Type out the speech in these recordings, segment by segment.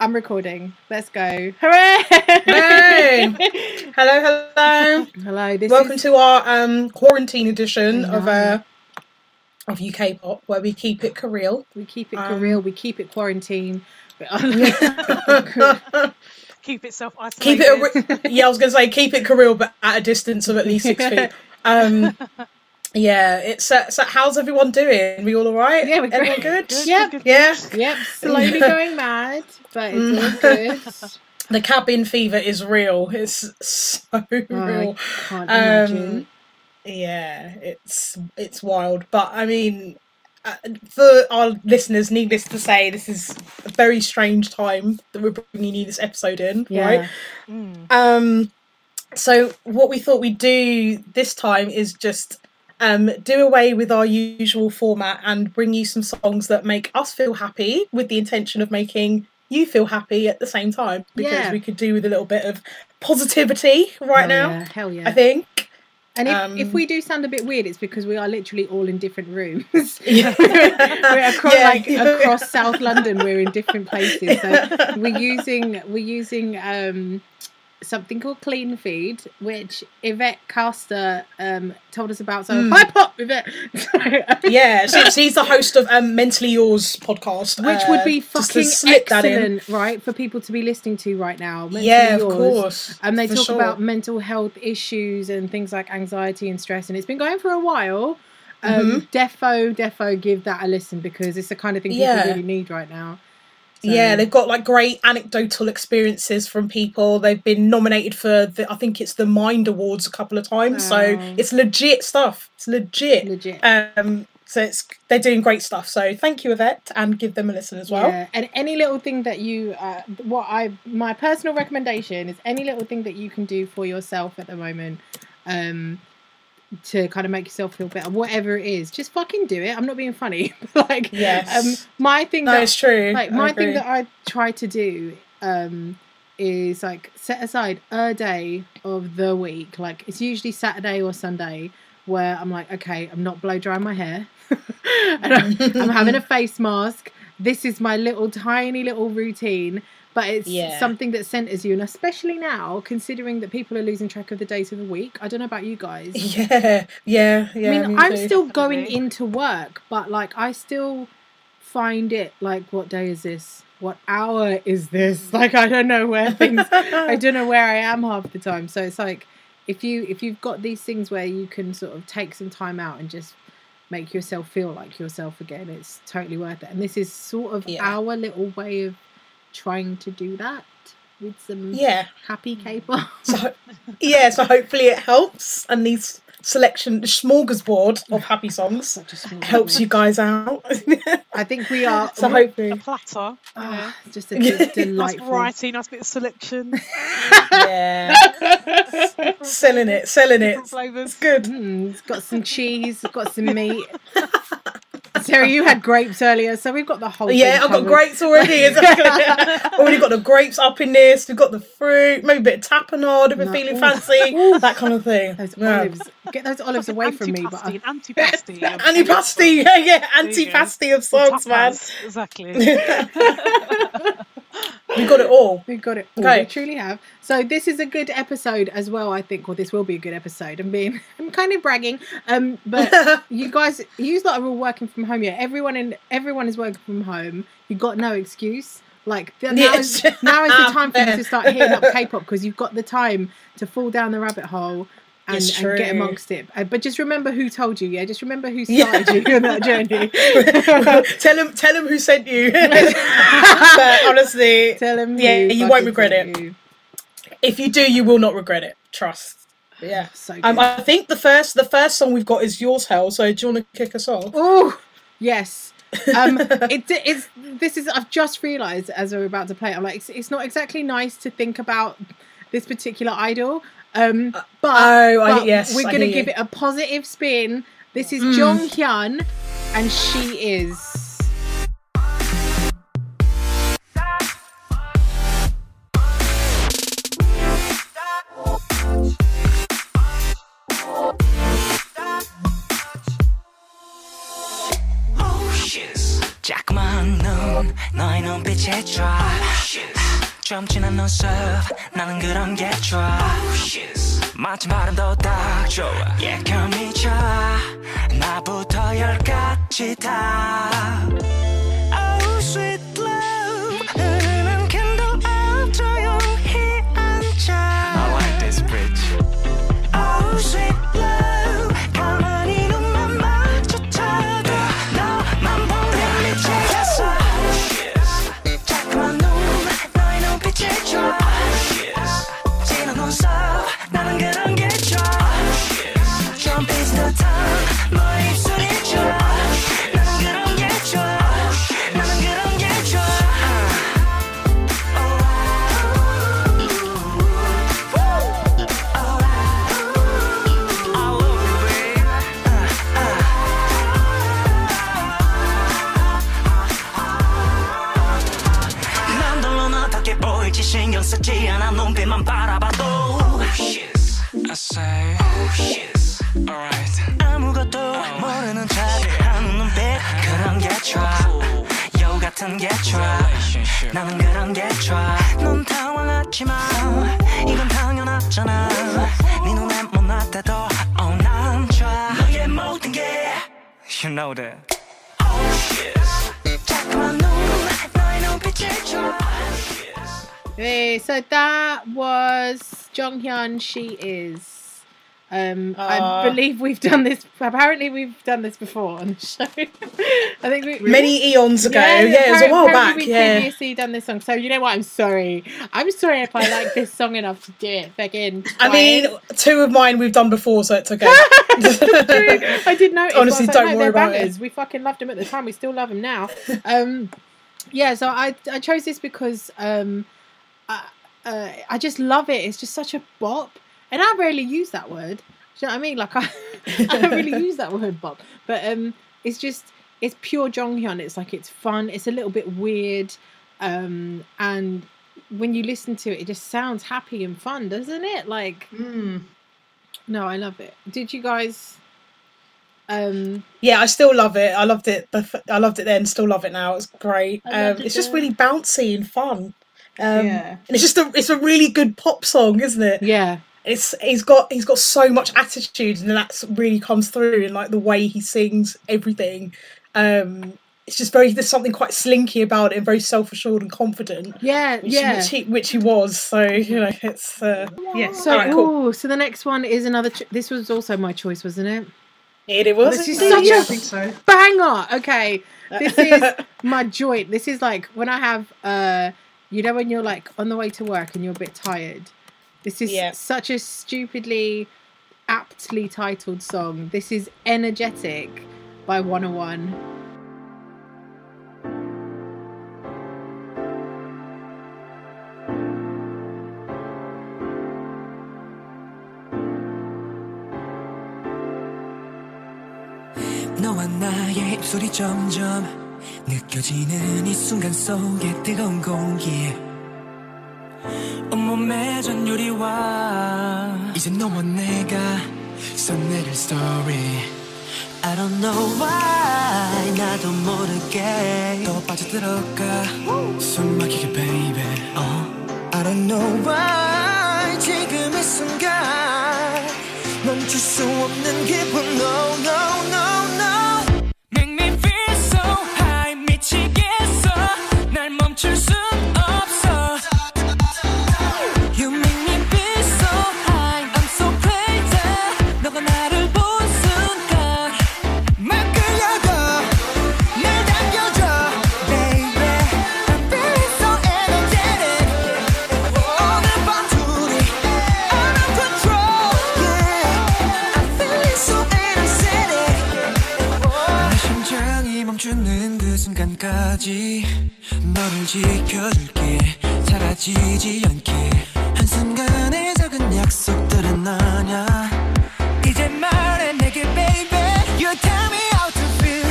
I'm recording. Let's go. Hooray! Hey! Hello. Welcome to our quarantine edition of UK Pop, where we keep it surreal. We keep it surreal. We keep it quarantine. Keep it self-isolated. I was going to say keep it surreal, but at a distance of at least 6 feet. Yeah, it's how's everyone doing? We all right? Yeah, we're great. Everyone good? Yep. Slowly going mad, but it's all good. The cabin fever is real. It's so real. I can't imagine. Yeah, it's wild. But I mean, for our listeners, needless to say, this is a very strange time that we're bringing you this episode in, right? Mm. So what we thought we'd do this time is just do away with our usual format and bring you some songs that make us feel happy, with the intention of making you feel happy at the same time, because we could do with a little bit of positivity right now. Yeah. Hell yeah. I think. And if we do sound a bit weird, it's because we are literally all in different rooms. Yeah. Across South London, we're in different places. So we're using something called Clean Feed, which Yvette Caster told us about. So hi Pop, Yvette. Yeah, she's the host of Mentally Yours podcast, which would be fucking excellent, right, for people to be listening to right now. Mentally Yours. Of course. And they talk about mental health issues and things like anxiety and stress, and it's been going for a while. Defo give that a listen, because it's the kind of thing people really need right now. Yeah, they've got like great anecdotal experiences from people. They've been nominated for the Mind Awards a couple of times. Wow. So it's legit stuff. It's legit. So they're doing great stuff. So thank you, Yvette, and give them a listen as well. Yeah, and any little thing that my personal recommendation is any little thing that you can do for yourself at the moment, to kind of make yourself feel better, whatever it is, just fucking do it. I'm not being funny. My thing that's true. Like my thing that I try to do is like set aside a day of the week. Like it's usually Saturday or Sunday where I'm like, okay, I'm not blow drying my hair, and I'm having a face mask. This is my tiny little routine. But it's something that centers you, and especially now, considering that people are losing track of the days of the week. I don't know about you guys. Yeah. I mean, I'm still going into work, but like, I still find it like, what day is this? What hour is this? Like, I don't know I don't know where I am half the time. So it's like, if you've got these things where you can sort of take some time out and just make yourself feel like yourself again, it's totally worth it. And this is sort of our little way of trying to do that with some happy K-pop. So hopefully it helps, and these smorgasbord of happy songs helps you guys out. I think we are hopefully a platter. Just a delightful nice variety, nice bit of selection. selling it flavors. It's good. It's got some cheese, it's got some meat. Sarah, you had grapes earlier, so we've got the whole thing I've got grapes already. Already got the grapes up in this. We've got the fruit, maybe a bit of tapenade if we're feeling fancy, that kind of thing. Those olives. Get those olives away from me. But antipasti. Antipasti, yeah. Antipasti of songs, man. Exactly. We've got it all. Okay. We truly have. So this is a good episode as well, I think. Well, this will be a good episode. I'm kind of bragging. But you guys, you lot are all working from home. Yeah, everyone is working from home. You've got no excuse. Like now is the time for you to start hitting up K-pop, because you've got the time to fall down the rabbit hole and get amongst it. But just remember who told you, just remember who started you on that journey. Tell them who sent you. But honestly, tell them you won't regret it. If you do, you will not regret it. Trust. Yeah. So good. I think the first song we've got is yours, Hel. So do you want to kick us off? Oh, yes. I've just realised as we're about to play it, I'm like, it's not exactly nice to think about this particular idol. We're going to give it a positive spin. This is Jonghyun, and she is... Oh, sweet love, 흐르는 캔도 앞 조용히 앉아. I like this bridge. Oh, sweet love, 가만히 눈만 마주쳐도 너만 보면 미치겠어. 자꾸만 눈, 너의 눈빛이 좋아. 진한 눈썹, 나는 그런 게 좋아. Jump is the time, 너의 입술이 좋아. I say, oh yes, alright. 아무것도 모르는 척 하는 눈빛 그런 게 좋아. 여우 같은 게 좋아. 나는 그런 게 좋아. 넌 당황하지마. 이건 당연하잖아. 네 눈에 못났대도 oh 난 좋아. 너의 모든 게 you know that. Oh yes. 자꾸만 눈 너의 눈빛이 좋아. Hey, so that was Jonghyun, she is. I believe we've done this. Apparently, we've done this before on the show. I think we many eons ago. Yeah, it was a while back. We've previously done this song, so you know what? I'm sorry if I like this song enough to do it again. I mean, two of mine we've done before, so it's okay. I did notice. Honestly, don't worry about it. We fucking loved them at the time. We still love them now. Yeah, so I chose this because. I just love it. It's just such a bop, and I rarely use that word. Do you know what I mean? Like I don't really use that word bop, but it's pure Jonghyun. It's like it's fun. It's a little bit weird, and when you listen to it, it just sounds happy and fun, doesn't it? Like, no, I love it. Did you guys? Yeah, I still love it. I loved it then. Still love it now. It's great. It's just really bouncy and fun. And it's just a really good pop song, isn't it? Yeah, he's got so much attitude, and that really comes through in like the way he sings everything. It's just there's something quite slinky about it, and very self-assured and confident. Yeah, which he was. So you know, it's yeah. So all right, cool. So the next one is another. This was also my choice, wasn't it? It was. This is such a banger. Okay, this is my joint. This is like when I have you know when you're like on the way to work and you're a bit tired. This is such a stupidly, aptly titled song. This is Energetic by 101. 너와 나의 입술이 점점 느껴지는 이 순간 속에 뜨거운 공기 온몸에 전율이와 이제 너와 내가 써내릴 스토리 I don't know why 나도 모르게 또 빠져들어가 숨 막히게 baby I don't know why 지금 이 순간 넌 줄 수 없는 기분 no no no 너를 지켜줄게 사라지지 않게 한순간의 작은 약속들은 너냐 이제 말해 내게 baby You tell me how to feel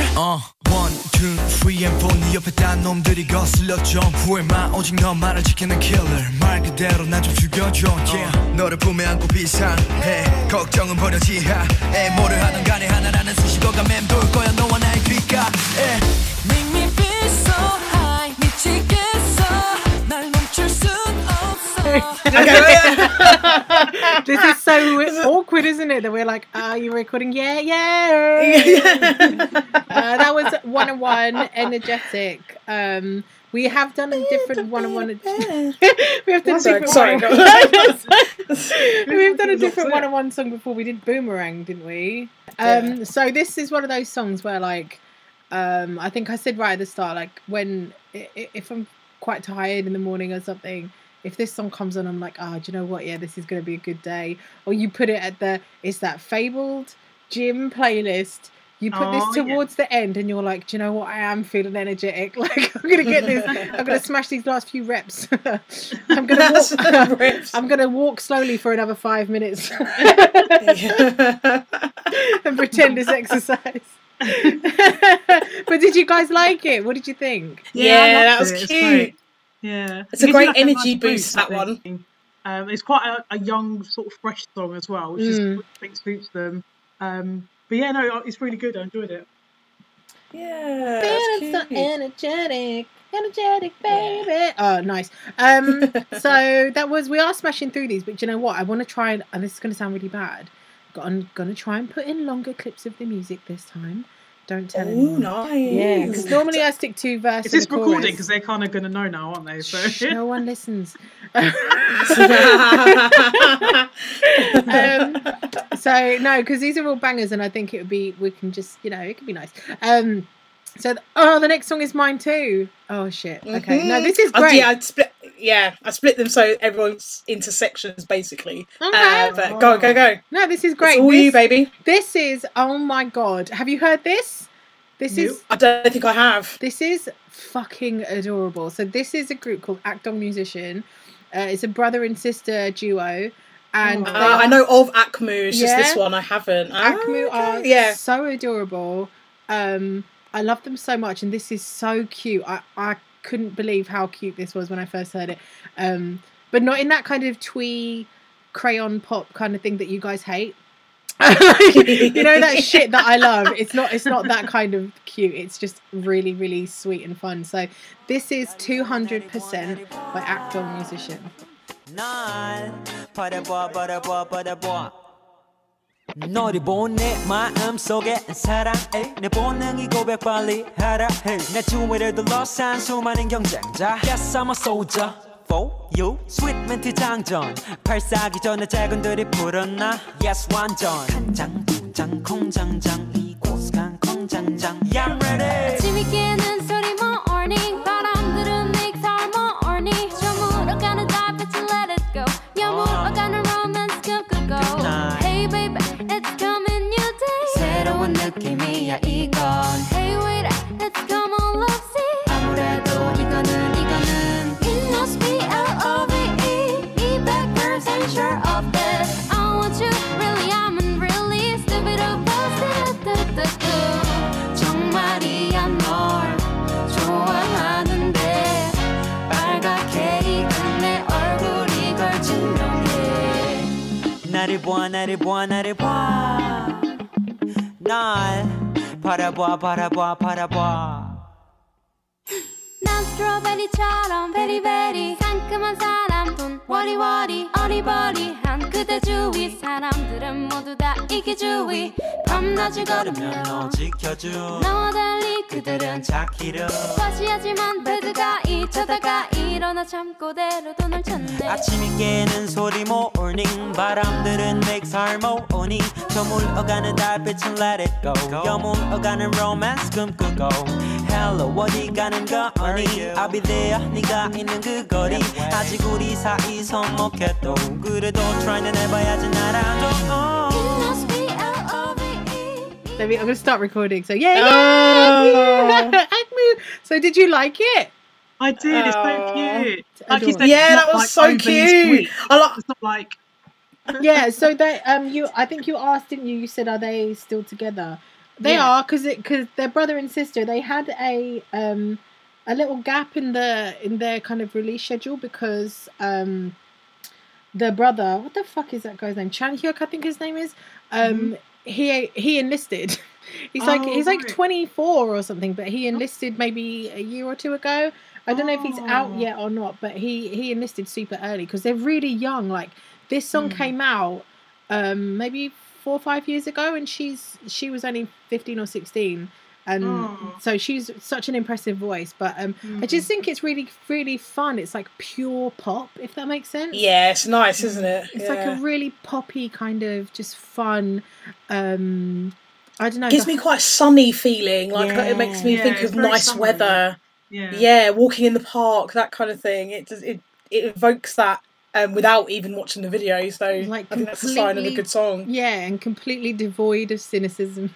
1, 2, 3, and 4 네 옆에 딴 놈들이 거슬러 점프해 마 오직 너 말을 지키는 killer 말 그대로 나 좀 죽여줘 yeah. 너를 품에 안고 비상해 걱정은 버려 지하에 뭐를 하든 간에 하나라는 수식어가 맴돌 거야 너와 나의 귓가에 Make me feel so high 미치겠어 날 멈출 순 없어 This is so awkward, isn't it? That we're like, are you recording? Yeah, yeah. That was 101 energetic. We have done a different 101. We have done a different 101 song before. We did Boomerang, didn't we? Yeah. So this is one of those songs where, like, I think I said right at the start, like, when if I'm quite tired in the morning or something. If this song comes on, I'm like, oh, do you know what? Yeah, this is going to be a good day. Or you put it at the, it's that fabled gym playlist. You put this towards the end and you're like, do you know what? I am feeling energetic. Like, I'm going to get this. I'm going to smash these last few reps. I'm going to walk slowly for another 5 minutes and pretend it's exercise. But did you guys like it? What did you think? Yeah, that was cute. Yeah, it's a great energy boost, that one. It's quite a young, sort of fresh song as well, which is what suits them. But yeah, no, it's really good. I enjoyed it. Yeah, feeling so energetic, baby. Yeah. Oh, nice. So that was. We are smashing through these, but do you know what? I want to try and this is going to sound really bad. I'm going to try and put in longer clips of the music this time. Don't tell anyone. Nice. Yeah, because normally I stick to verses. Is this recording? Because they're kind of going to know now, aren't they? So no one listens. So no, because these are all bangers, and I think it would be. We can just, you know, it could be nice. The next song is mine too. Oh shit. Okay. No, this is great. I split them so everyone's into sections basically. Okay. But go. No, this is great. It's all you, baby. This is, oh my god. Have you heard this? This is I don't think I have. This is fucking adorable. So this is a group called Akdong Musician. It's a brother and sister duo. And I know of AKMU, it's just this one I haven't. AKMU are so adorable. I love them so much, and this is so cute. I couldn't believe how cute this was when I first heard it. But not in that kind of twee crayon pop kind of thing that you guys hate. You know, that shit that I love. It's not that kind of cute. It's just really, really sweet and fun. So this is 200% by Akdong Musician. 너를 본 내 마음속에 사랑해 내 본능이 고백 빨리 하라 해 내 주위를 둘러싼 수많은 경쟁자 Yes I'm a soldier for you Sweet 멘트 장전 발사기 전에 재군들이 불었나 Yes 완전 간장 둥장 콩장장 이 고스간 콩장장 Yeah I'm ready 아침이 깨는 소리 more warning 바람들은 make sound more horny 저물어 가는 다 빛을 let it go 여물어 가는 romance go Hey baby It's coming new day 새로운 느낌이야 이건 Hey wait It's come on let's see 아무래도 이거는 It must be L-O-V-E Be back curves and sure of this I want you really I'm in really Stupid opposite 정말이야 널 좋아하는데 빨갛게 익은 내 얼굴이 걸친 나를 봐 나를 봐 나를 봐 날 바라봐 바라봐 바라봐 난 스트로베리처럼 베리베리 상큼한 사람 돈 워리워리 어리버리한 그대 주위 사람들은 모두 다 이기주의 밤낮을 걸으면 너 지켜줘 너와 달리 그들은 착히려 과시하지만 배드가 잊혀다가 일어나 잠꼬대로 돈을 찾네 아침이 깨는 소리 모닝 바람들은 makes harmony 저물어가는 달빛은 let it go 여물어가는 romance 꿈꾸고 Hello 어디 가는 거니 I'll be there 네가 있는 그 거리 아직 우리 사이 서먹해도 그래도 try는 해봐야지 나랑도 I'm going to start recording so yeah. So did you like it? I did, it's so cute. Like you said, that was so cute. It's not like Yeah, so they I think you asked, didn't you? You said, are they still together? They are, because they're brother and sister. They had a little gap in their kind of release schedule because the brother, what the fuck is that guy's name? Chan Hyuk, I think his name is. He enlisted. He's 24 or something, but he enlisted maybe a year or two ago. I don't know if he's out yet or not, but he enlisted super early because they're really young. Like, this song came out maybe 4 or 5 years ago, and she was only 15 or 16, and so she's such an impressive voice. But I just think it's really, really fun. It's like pure pop, if that makes sense. Yeah, it's nice, isn't it? It's like a really poppy kind of just fun. I don't know. It gives me quite a sunny feeling. Like it makes me think of nice sunny weather. Yeah, walking in the park, that kind of thing. It evokes that. Without even watching the video, so like, I think that's a sign of a good song. Yeah, and completely devoid of cynicism.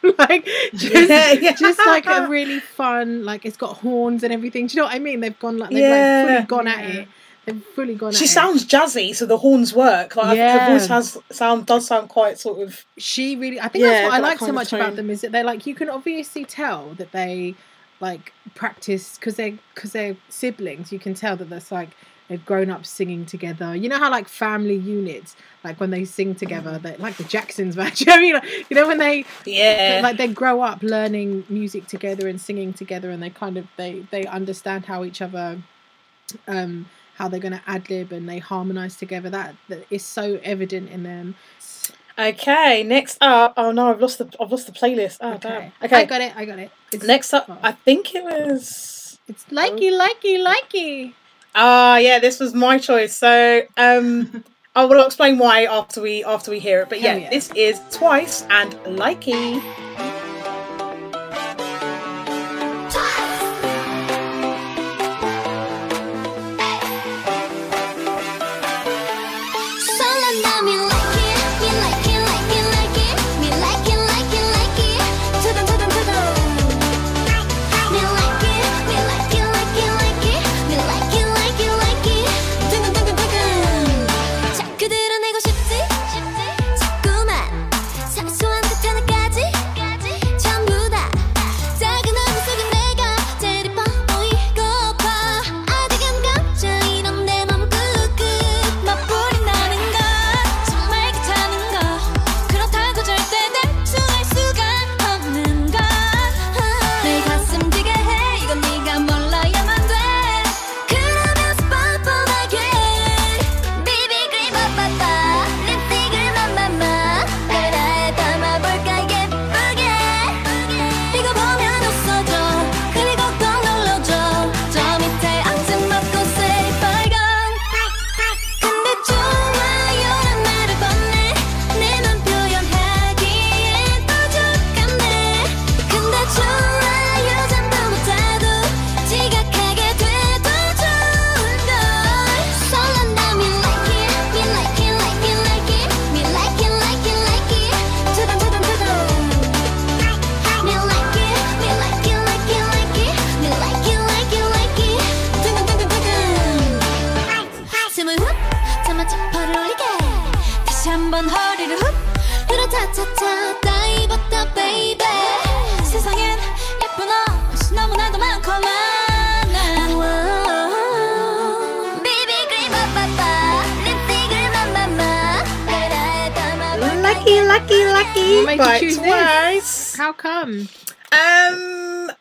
Just like a really fun, like, it's got horns and everything. Do you know what I mean? They've fully gone at it. She sounds jazzy, so the horns work. Her voice does sound quite sort of. She really, I think that's what I like so much about them, is that they're like, you can obviously tell that they like practice because they're siblings. You can tell that that's like. They've grown up singing together. You know how like family units, like when they sing together, that like the Jacksons, man. Do you know what I mean? Like, you know when they like they grow up learning music together and singing together, and they kind of they understand how each other, how they're gonna ad lib and they harmonize together. That is so evident in them. Okay, next up. Oh no, I've lost the playlist. Oh, okay, damn. Okay, I got it. It's, next up, I think it was. It's likey. This was my choice. So I will explain why after we hear it. But this is Twice and Likey.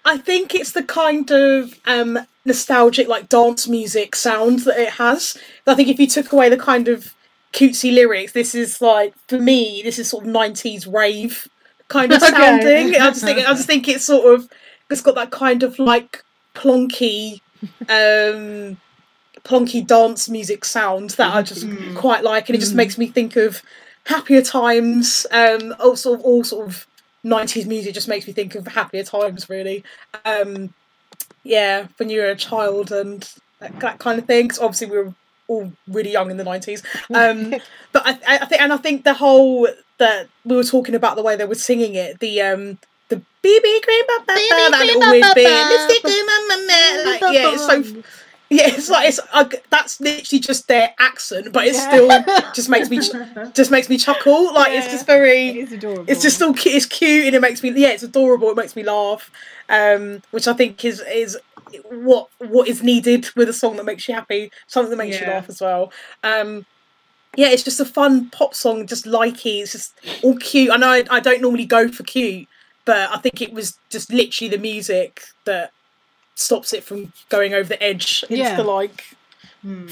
I think it's the kind of nostalgic, like, dance music sound that it has. I think if you took away the kind of cutesy lyrics, this is like, for me, this is sort of 90s rave kind of sounding. I just think it's sort of, it's got that kind of like plonky dance music sound that I just quite like, and it just makes me think of happier times. All sort of 90s music just makes me think of happier times, really. When you were a child and that kind of thing, because obviously we were all really young in the 90s. But I think the whole, that we were talking about, the way they were singing it, the BB cream, that little weird bit, like, yeah, it's so Yeah, it's like it's that's literally just their accent, but it still just makes me chuckle. Like it's just very, it is adorable. It's just still it's cute and it makes me it's adorable. It makes me laugh, which I think is what is needed with a song that makes you happy, something that makes you laugh as well. Yeah, it's just a fun pop song, just likey. It's just all cute. I know I don't normally go for cute, but I think it was just literally the music that stops it from going over the edge into the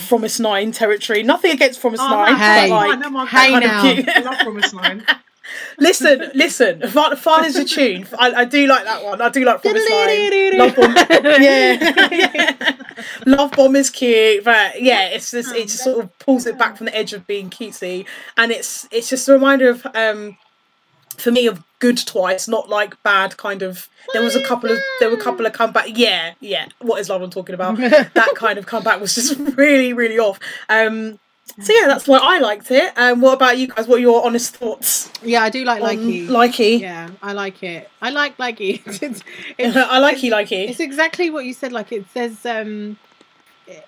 Promise 9 territory. Nothing against Promise 9. Hey, but like, hey now. I love Promise 9. Listen. Fun is a tune. I do like that one. I do like Promise 9. Love Bomb. Love Bomb is cute, but it just sort of pulls it back from the edge of being cutesy, and it's just a reminder of for me of good Twice, not like bad kind of. There were a couple of comeback. Yeah. What is love I'm talking about? That kind of comeback was just really, really off. So yeah, that's why I liked it. What about you guys? What are your honest thoughts? Yeah, I do like likey. Likey. Yeah, I like it. I like likey. I likey likey. It's exactly what you said. Like it says,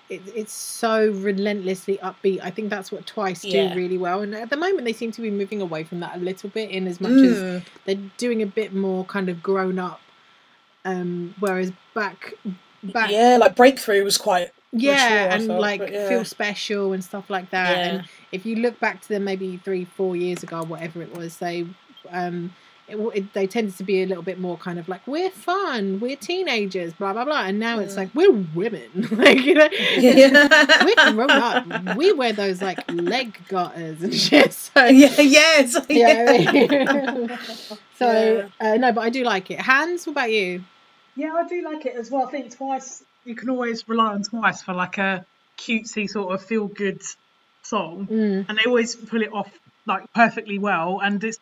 it's so relentlessly upbeat. I think that's what Twice do really well. And at the moment, they seem to be moving away from that a little bit, in as much as they're doing a bit more kind of grown up. Whereas back, like Breakthrough was quite. Yeah, and thought, like Feel Special and stuff like that. Yeah. And if you look back to them maybe 3-4 years ago, whatever it was, they tended to be a little bit more kind of like, we're fun, we're teenagers, blah, blah, blah. And now it's like, we're women. Like, you know, we're grown up. We wear those like leg garters and shit. So, no, but I do like it. Hans, what about you? Yeah, I do like it as well. I think Twice, you can always rely on Twice for like a cutesy sort of feel good song, and they always pull it off like perfectly well. And it's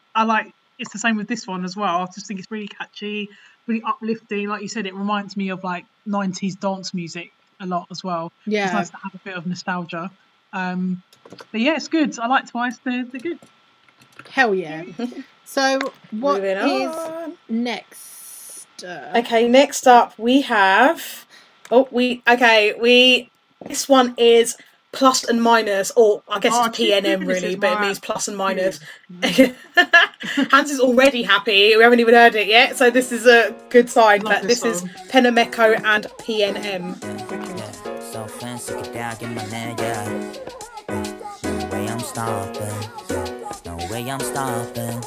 the same with this one as well. I just think it's really catchy, really uplifting. Like you said, it reminds me of like 90s dance music a lot as well. Yeah, it's nice to have a bit of nostalgia. But yeah, it's good. I like Twice. They're good. Hell yeah. So what is next? Okay, next up we have. This one is plus and minus, or I guess it's PNM really, but it means plus and minus. Hans is already happy. We haven't even heard it yet, so this is a good sign. But this is Penomeco and PNM. So fancy, No way I'm stopping.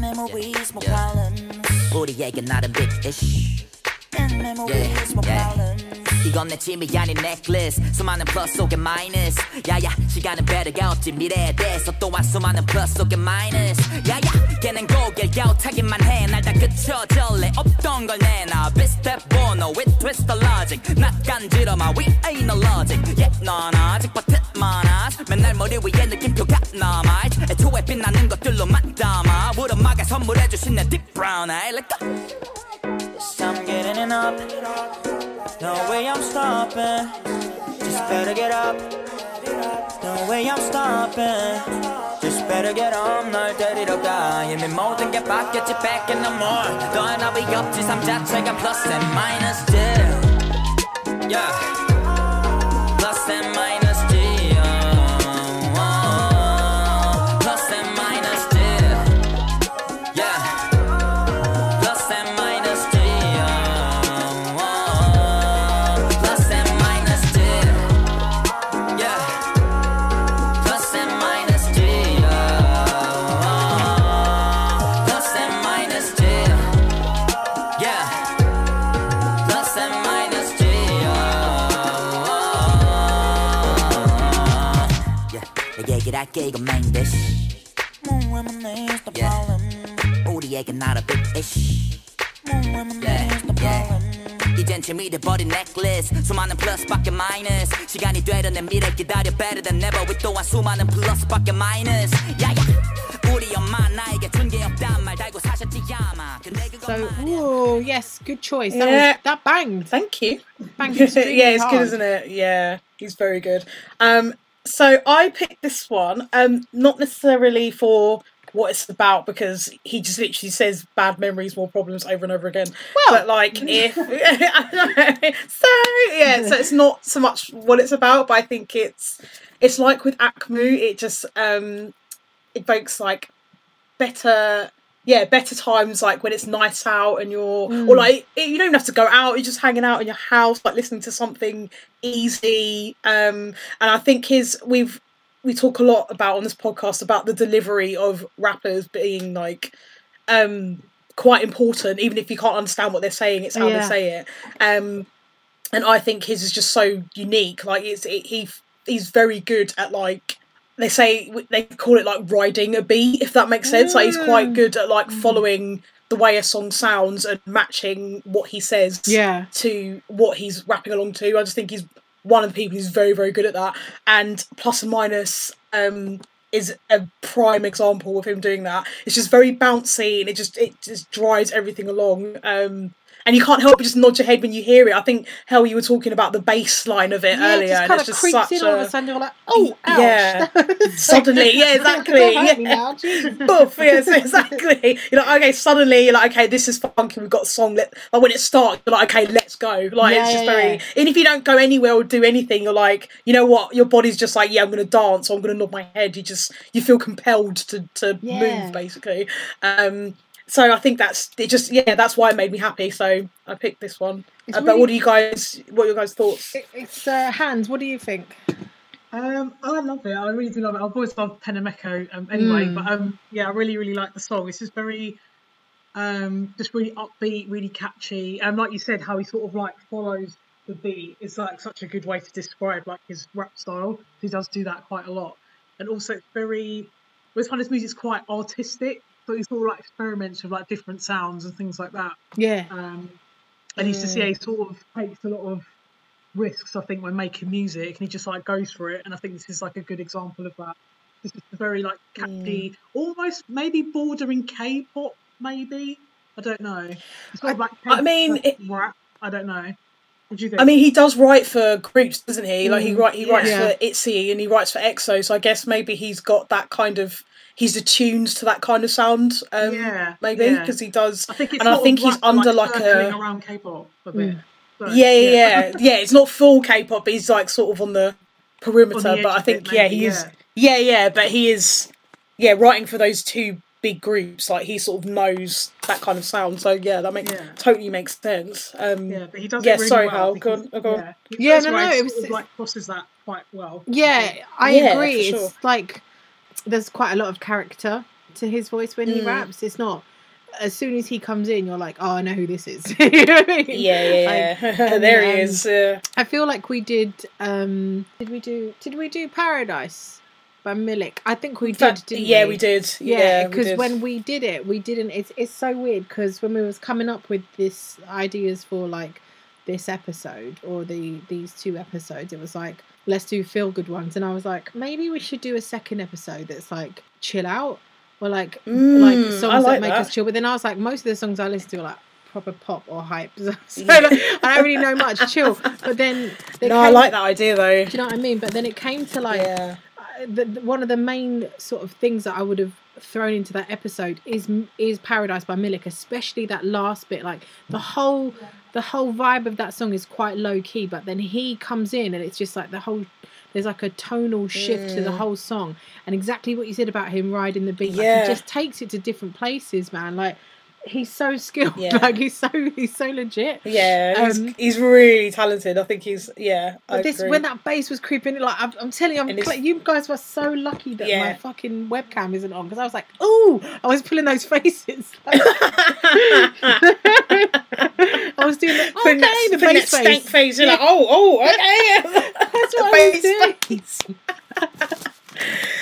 Memories, my problems. 우리에게 나름 bitch. Memories, my problems. 이건 내 짐이 아닌 necklace. 수많은 plus 속에 minus. 야야, 시간은 배려가 없지 미래에 대해서 또한 수많은 plus 속에 minus. 야야, 걔는 고개를 갸웃하기만 해. 날 다 그쳐줄래. 없던 걸 내놔. 비슷해 보너 with twist the logic. 낯 간지러 마. We ain't no logic. Yet 넌 아직 버텼만 하지. 맨날 머리 위에 느낌표가 남아. 애초에 빛나는 것들로만 담아. 우러마가 선물해주신 내 deep brown eye. Let go. I'm getting it up. No way I'm stopping. Just better get up. No way I'm stopping. Just better get up. 널 데리러 가. 이미 모든 게 바뀌었지. Back in the more. 너의 나비 없지. 삶 자체가 plus and minus G. Yeah. Plus and minus G. Plus and minus G. Yeah. 얘기할게 이건 main dish. More reminisce the problem. 우리에게 not a big ish. More reminisce the problem. 이젠 취미돼 버린 necklace. 수많은 plus 밖에 minus. 시간이 되려 내 미래 기다려 better than never. We 또한 수많은 plus 밖에 minus. Yeah yeah. 우리 엄마 나에게 준 게 없단 말 달고 사셨지 아마. 근데 그건 말이야. So ooh, yes, good choice. That banged. Thank you. Banged. Yeah, it's good, isn't it? Yeah, he's very good. So I picked this one, not necessarily for what it's about, because he just literally says bad memories, more problems over and over again. Well, but like if so it's not so much what it's about, but I think it's like with AKMU, it just evokes like better times, like when it's nice out and you're or like you don't have to go out, you're just hanging out in your house, like listening to something easy. And I think we talk a lot about on this podcast about the delivery of rappers being like quite important, even if you can't understand what they're saying, it's how they say it. And I think his is just so unique. Like he's very good at like. They say they call it like riding a beat, if that makes sense. Like he's quite good at like following the way a song sounds and matching what he says to what he's rapping along to. I just think he's one of the people who's very, very good at that. And Plus and Minus is a prime example of him doing that. It's just very bouncy and it just drives everything along. And you can't help but just nod your head when you hear it. I think, hell, you were talking about the bass line of it earlier. It just kind of just creeps in all of a sudden. You're like, oh, ouch. Suddenly, exactly. Buff, yes, exactly. You're like, okay, suddenly, you're like, okay, this is funky, we've got a song. Like, when it starts, you're like, okay, let's go. Like, it's just very... And if you don't go anywhere or do anything, you're like, you know what? Your body's just like, yeah, I'm going to dance, or I'm going to nod my head. You feel compelled to move, basically. So I think that's why it made me happy. So I picked this one. But what are your guys' thoughts? It's Hans, what do you think? I love it. I really do love it. I've always loved Penomeco anyway. But I really, really like the song. It's just very, just really upbeat, really catchy. And like you said, how he sort of like follows the beat is like such a good way to describe like his rap style. He does do that quite a lot. And also it's very, well, his music's quite artistic. But he's all like experiments with like different sounds and things like that. Yeah. And he's just he sort of takes a lot of risks, I think, when making music, and he just like goes for it. And I think this is like a good example of that. This is very like catchy, almost maybe bordering K-pop, maybe. I don't know. It's sort of like K-pop, I mean, rap. I don't know. What do you think? I mean, he does write for groups, doesn't he? Like he writes for ITZY and he writes for EXO. So I guess maybe he's got that kind of. He's attuned to that kind of sound, maybe, because he does. I think he's under like a around K-pop a bit. So, it's not full K-pop. He's like sort of on the perimeter, on the but I think he is. But he is, writing for those two big groups. Like he sort of knows that kind of sound. So that totally makes sense. But he does. Really well, Hal. Go on. It like crosses that quite well. I agree. Sure. It's like. There's quite a lot of character to his voice when he raps. It's not as soon as he comes in, you're like, oh, I know who this is. You know what I mean? There he is. I feel like we did. Did we do Paradise by Milik? I think we did. Didn't we? We did. Yeah, because when we did it, we didn't. It's so weird because when we was coming up with this ideas for like this episode or these two episodes, it was like. Let's do feel good ones, and I was like, maybe we should do a second episode that's like chill out or like songs that make us chill. But then I was like, most of the songs I listen to are like proper pop or hype, so I don't really know much chill. But then I like that idea though. Do you know what I mean? But then it came to like one of the main sort of things that I would have thrown into that episode is Paradise by Milik, especially that last bit. Like the whole vibe of that song is quite low key, but then he comes in and it's just like there's like a tonal shift to the whole song. And exactly what you said about him riding the beat, like he just takes it to different places, man. Like he's so skilled, like he's so legit. He's really talented. I think he's when that bass was creeping, like I'm telling you, you guys were so lucky that my fucking webcam isn't on, because I was like, ooh, I was pulling those faces. Like, I was doing like, the bass stank face. You're like, okay. That's what I was doing.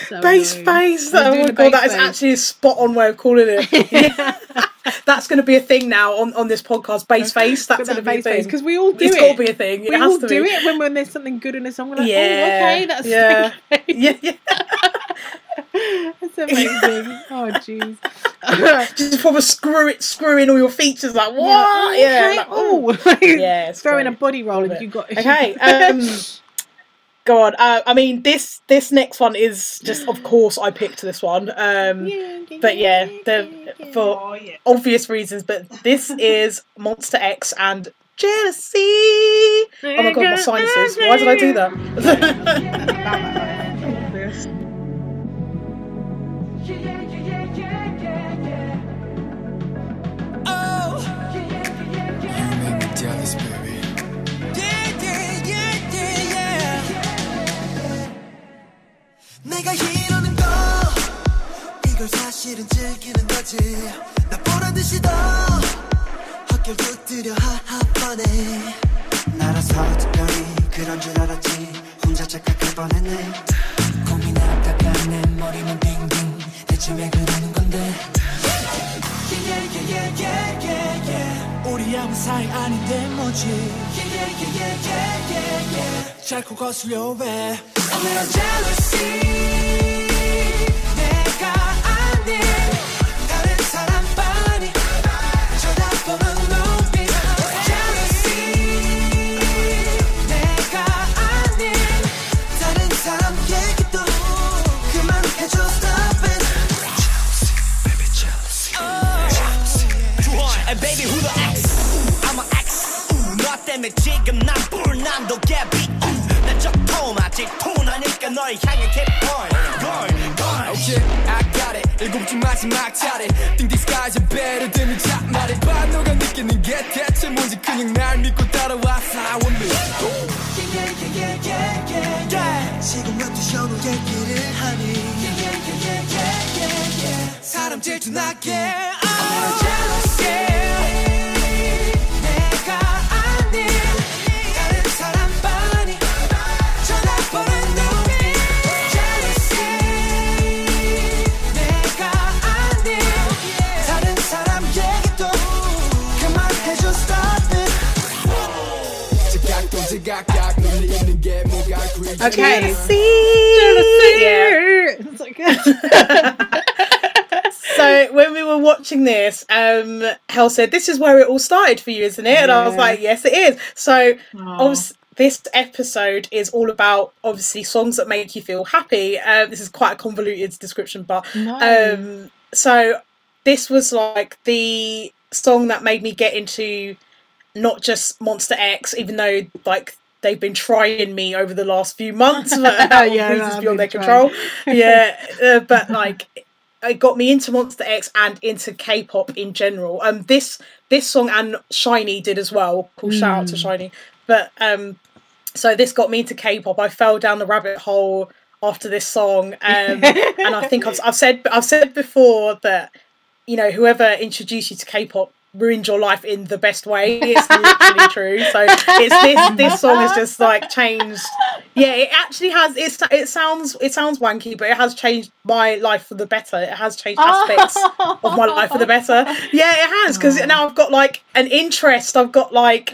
So bass face. Oh my god, that is actually a spot on way of calling it. That's going to be a thing now on this podcast. Bass face. That's going to be a thing because we all do it. It's got to be a thing. We all do it when there's something good in a song. We're like, okay, that's That's amazing. Oh jeez. Just proper screw in all your features. Like what? Yeah. Like, throwing a body roll if you got. Okay. Go on. I mean, this next one is just, of course, I picked this one. But yeah, for obvious reasons. But this is Monsta X and Jealousy. Oh my god, my sinuses! Why did I do that? Jealous, baby. 내가 이러는 거 이걸 사실은 즐기는 거지 나 보란 듯이 더 헛결 붙들여 하하번에 나라서 특별히 그런 줄 알았지 혼자 착각할 뻔했네 고민하다가 내 머리만 빙빙 대체 왜 그러는 건데 I'm sorry, I need them more. Yeah. 자꾸 거슬려 왜? 오늘은 jealousy. 내가 아닌 다른 사람 빤히 쳐다보는 눈빛. Jealousy. 내가 아닌 다른 사람 얘기도 그만 해줘. Stop it. Jealousy, baby, jealousy. Oh, jealousy, baby, jealousy. And baby, who the X? 때문에 지금 난 불, 난 더 개비 난 적통 아직 통하니까 널 향해 keep going Okay, I got it 일곱중 마지막 차례 Think this guy's a better than me 자 말해 봐 너가 느끼는 게 대체 뭔지 그냥 날 믿고 따라와 Fly with me Yeah. 지금 어떠셔 너 얘기를 하니 Yeah. 사람 질투나게 I'm jealous yeah Okay. Jealousy. Yeah. So when we were watching this, Hel said, "This is where it all started for you, isn't it?" And I was like, "Yes, it is." So this episode is all about obviously songs that make you feel happy. This is quite a convoluted description, but so this was like the song that made me get into not just Monsta X, even though like they've been trying me over the last few months for reasons beyond their control. But like it got me into Monsta X and into K-pop in general. This song and SHINee did as well. Cool, shout out to SHINee. But so this got me into K-pop. I fell down the rabbit hole after this song, and I think I've said before that, you know, whoever introduced you to K-pop ruined your life in the best way. It's literally true. So it's this song has just like changed. Yeah, it actually has. It sounds wanky, but it has changed my life for the better. It has changed aspects of my life for the better. Yeah, it has, because now I've got like an interest. I've got like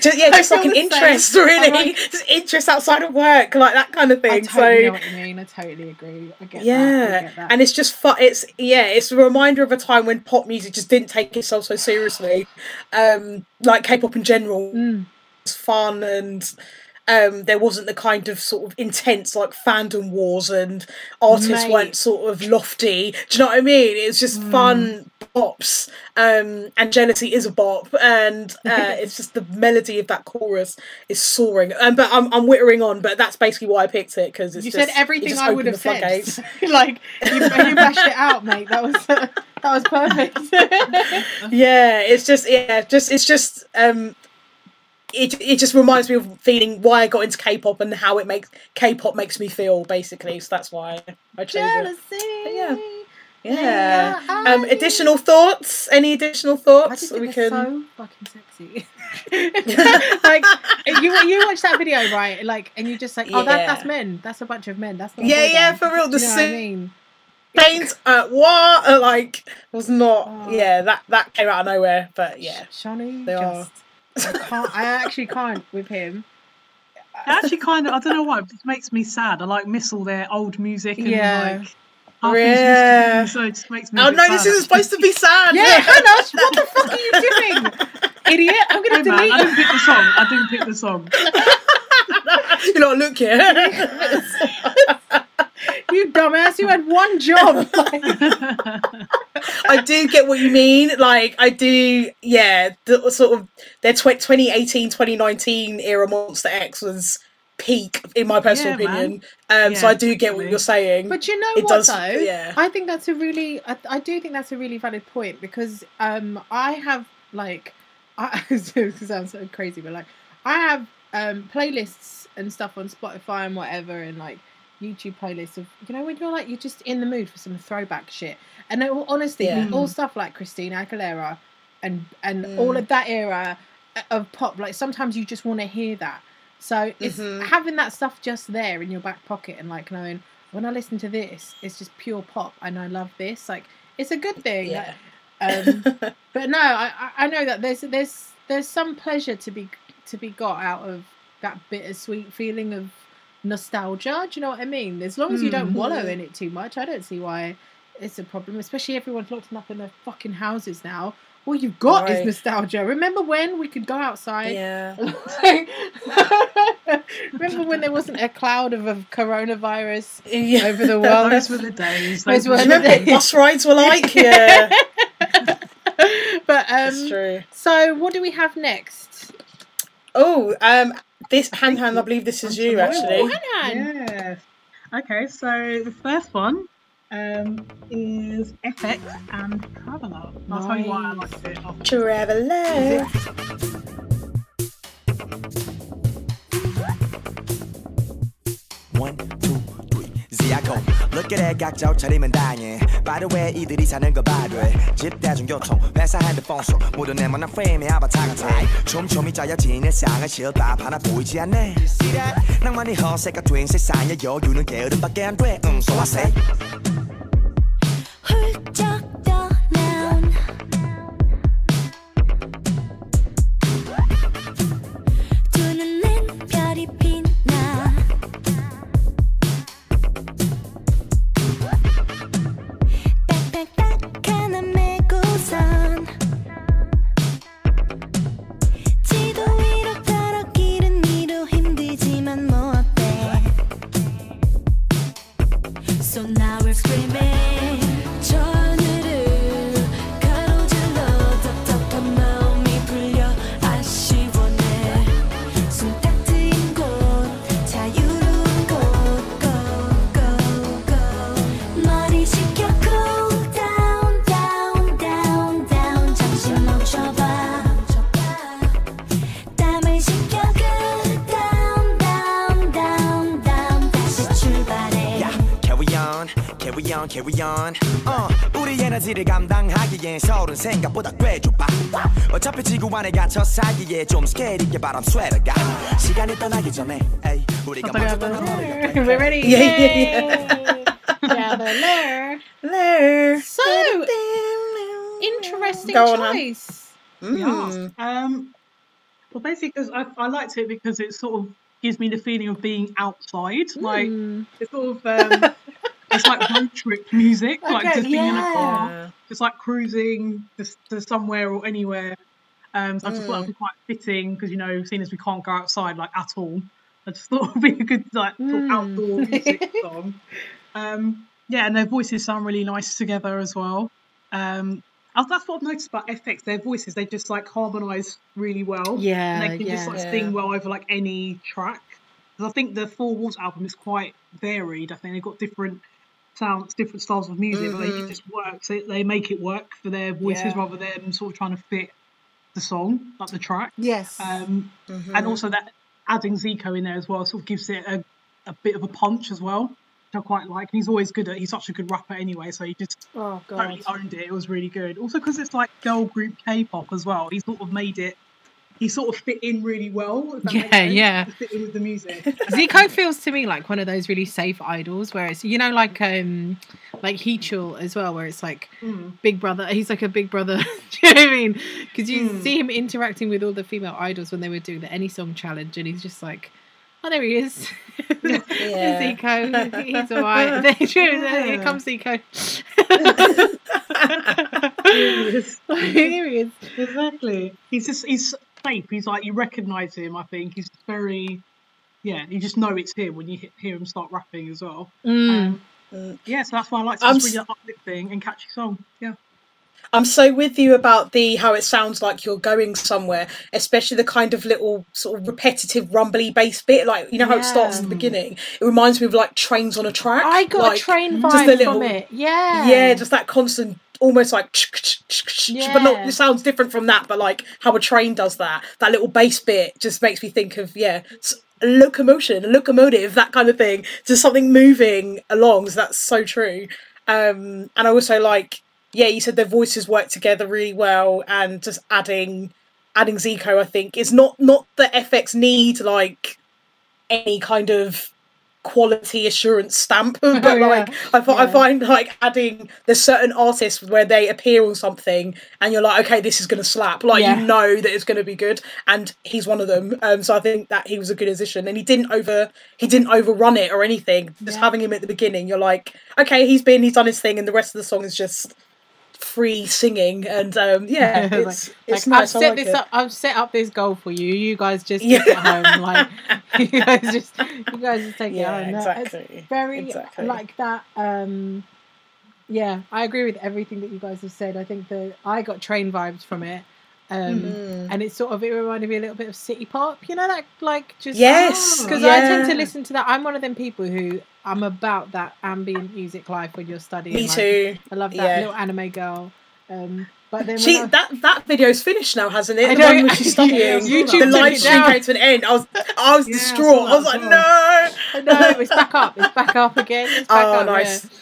just like an interest, really. Like, just interest outside of work, like that kind of thing. I totally know what you mean. I totally agree. I get that. I get that. And it's just it's a reminder of a time when pop music just didn't take itself so seriously. Like K-pop in general, it was fun, and there wasn't the kind of sort of intense like fandom wars, and artists weren't sort of lofty. Do you know what I mean? It was just fun bops, and Jealousy is a bop, and it's just the melody of that chorus is soaring. But I'm whittering on, but that's basically why I picked it, because you said everything I would have said. Like you mashed it out, mate. That was perfect. It just reminds me of feeling why I got into K-pop and how it makes K-pop makes me feel, basically. So that's why I chose it. But yeah. Additional thoughts? Any additional thoughts? I just think they're so fucking sexy. Like you watch that video, right? Like, and you just like, that's men. That's a bunch of men. That's not for real. The suit. I mean? Paint what? Like was not. Yeah, that came out of nowhere. But yeah, Shani, they are. I actually can't with him. I don't know why, but it makes me sad. I like miss all their old music and like yeah. So it just makes me sad. This isn't supposed to be sad. What the fuck are you doing? Idiot, I'm gonna delete it. I didn't pick the song. You know, look here. You dumbass, you had one job. Like, I do get what you mean. Like, I do, yeah, the sort of their 2018, 2019 era Monsta X was peak, in my personal opinion. Yeah, so I do get what you're saying. But you know it what, does, though? Yeah. I think that's a really, I do think that's a really valid point, because I have, like, it sounds so crazy, but, like, I have playlists and stuff on Spotify and whatever, and, like, YouTube playlists of, you know, when you're like, you're just in the mood for some throwback shit, and it will, honestly, all stuff like Christina Aguilera and all of that era of pop, like sometimes you just want to hear that, so it's having that stuff just there in your back pocket, and like knowing when I listen to this, it's just pure pop and I love this, like it's a good thing. But no, I know that there's some pleasure to be got out of that bittersweet feeling of nostalgia, do you know what I mean? As long as you don't wallow in it too much, I don't see why it's a problem, especially everyone's locked up in their fucking houses now. All you've got is nostalgia. Remember when we could go outside? Yeah. Remember when there wasn't a cloud of coronavirus over the world? Those were the days. Remember bus rides were like? Yeah. But, that's true. So what do we have next? Oh, this Han, I believe this is you actually. Oh, Han. Yes. Okay, so the first one is f(x) and Traveller. Nice. I'll tell you why I like it. Traveller. 1, 2, 3, Zico. Look at that, got your charim and dying. By the way, 이들이 사는 거 봐도에 집 대중교통 회사 핸드폰 속 모두 내 만난 프레임에 아바타같아 촘촘히 짜여진 일상의 실밥 하나 보이지 않네. You see that? 낭만이 허세가 된 세상에 여유는 게으름밖에 안 돼. So I say 훌쩍 떠나온 두 눈엔 별이 빛나 딱딱딱 하나 메고선 지도 이럭저럭 길은 이도 힘들지만 뭐 어때 So now we're screaming Carry on. 우리 에너지를 감당하기엔 서울은 생각보다 꽤 좁아. 어차피 지구 안에 갇혀 살기에 좀 스케일 있게 바람 쐬러가. 시간이 떠나기 전에 에이, 우리가 먼저 떠나는 거야. We're ready. Yeah. So interesting choice. Well, basically, because I liked it because it sort of gives me the feeling of being outside. Like it's sort of. It's like road trip music, okay, like just being in a car, just like cruising to somewhere or anywhere. So I just thought it would be quite fitting because, you know, seeing as we can't go outside like at all, I just thought it would be a good like outdoor music song. And their voices sound really nice together as well. That's what I've noticed about f(x). Their voices, they just like harmonise really well. Yeah, and they can just like sing well over like any track. Because I think the Four Walls album is quite varied. I think they've got different sounds, different styles of music, but they just work. So they make it work for their voices rather than sort of trying to fit the song, like the track. Yes. And also that adding Zico in there as well sort of gives it a bit of a punch as well, which I quite like. And he's always good at. He's such a good rapper anyway, so he just totally owned it. It was really good. Also because it's like girl group K-pop as well. He sort of made it. He sort of fit in really well. Yeah. He fit in with the music. Zico feels to me like one of those really safe idols where it's, you know, like Heechul as well, where it's like Big Brother. He's like a Big Brother. Do you know what I mean? Because you see him interacting with all the female idols when they were doing the Any Song Challenge, and he's just like, oh, there he is. Zico. He's all right. Here comes Zico. Here he is. Exactly. He's like you recognise him. I think he's very yeah, you just know it's him when you hear him start rapping as well. Yeah, so that's why I like to just really uplifting and catchy song. Yeah. I'm so with you about the how it sounds like you're going somewhere, especially the kind of little sort of repetitive rumbly bass bit, like you know how it starts at the beginning. It reminds me of like trains on a track. I got like, a train vibe from it. Yeah, yeah, just that constant, almost like, but not. It sounds different from that, but like how a train does that. That little bass bit just makes me think of locomotion, a locomotive, that kind of thing. Just something moving along. So that's so true. And I also like. Yeah, you said their voices work together really well, and just adding Zico, I think, is not that FX need like any kind of quality assurance stamp, but I find like adding, there's certain artists where they appear on something and you're like, okay, this is going to slap, like you know that it's going to be good, and he's one of them. So I think that he was a good addition, and he didn't overrun it or anything. Just having him at the beginning, you're like, okay, he's done his thing, and the rest of the song is just free singing, and it's nice. I've set up this goal for you. You guys just take it home. Like you guys just take it home. Exactly. It's very like that. Yeah, I agree with everything that you guys have said. I think that I got train vibes from it, and it sort of reminded me a little bit of city pop. You know, that like just because I tend to listen to that. I'm one of them people who. I'm about that ambient music life when you're studying. Me too. I love that little anime girl. But then that video's finished now, hasn't it? The one where she's studying. YouTube the live stream came to an end. I was distraught. I was like, no, it's back up. It's back up again. It's back up. Nice. Yeah.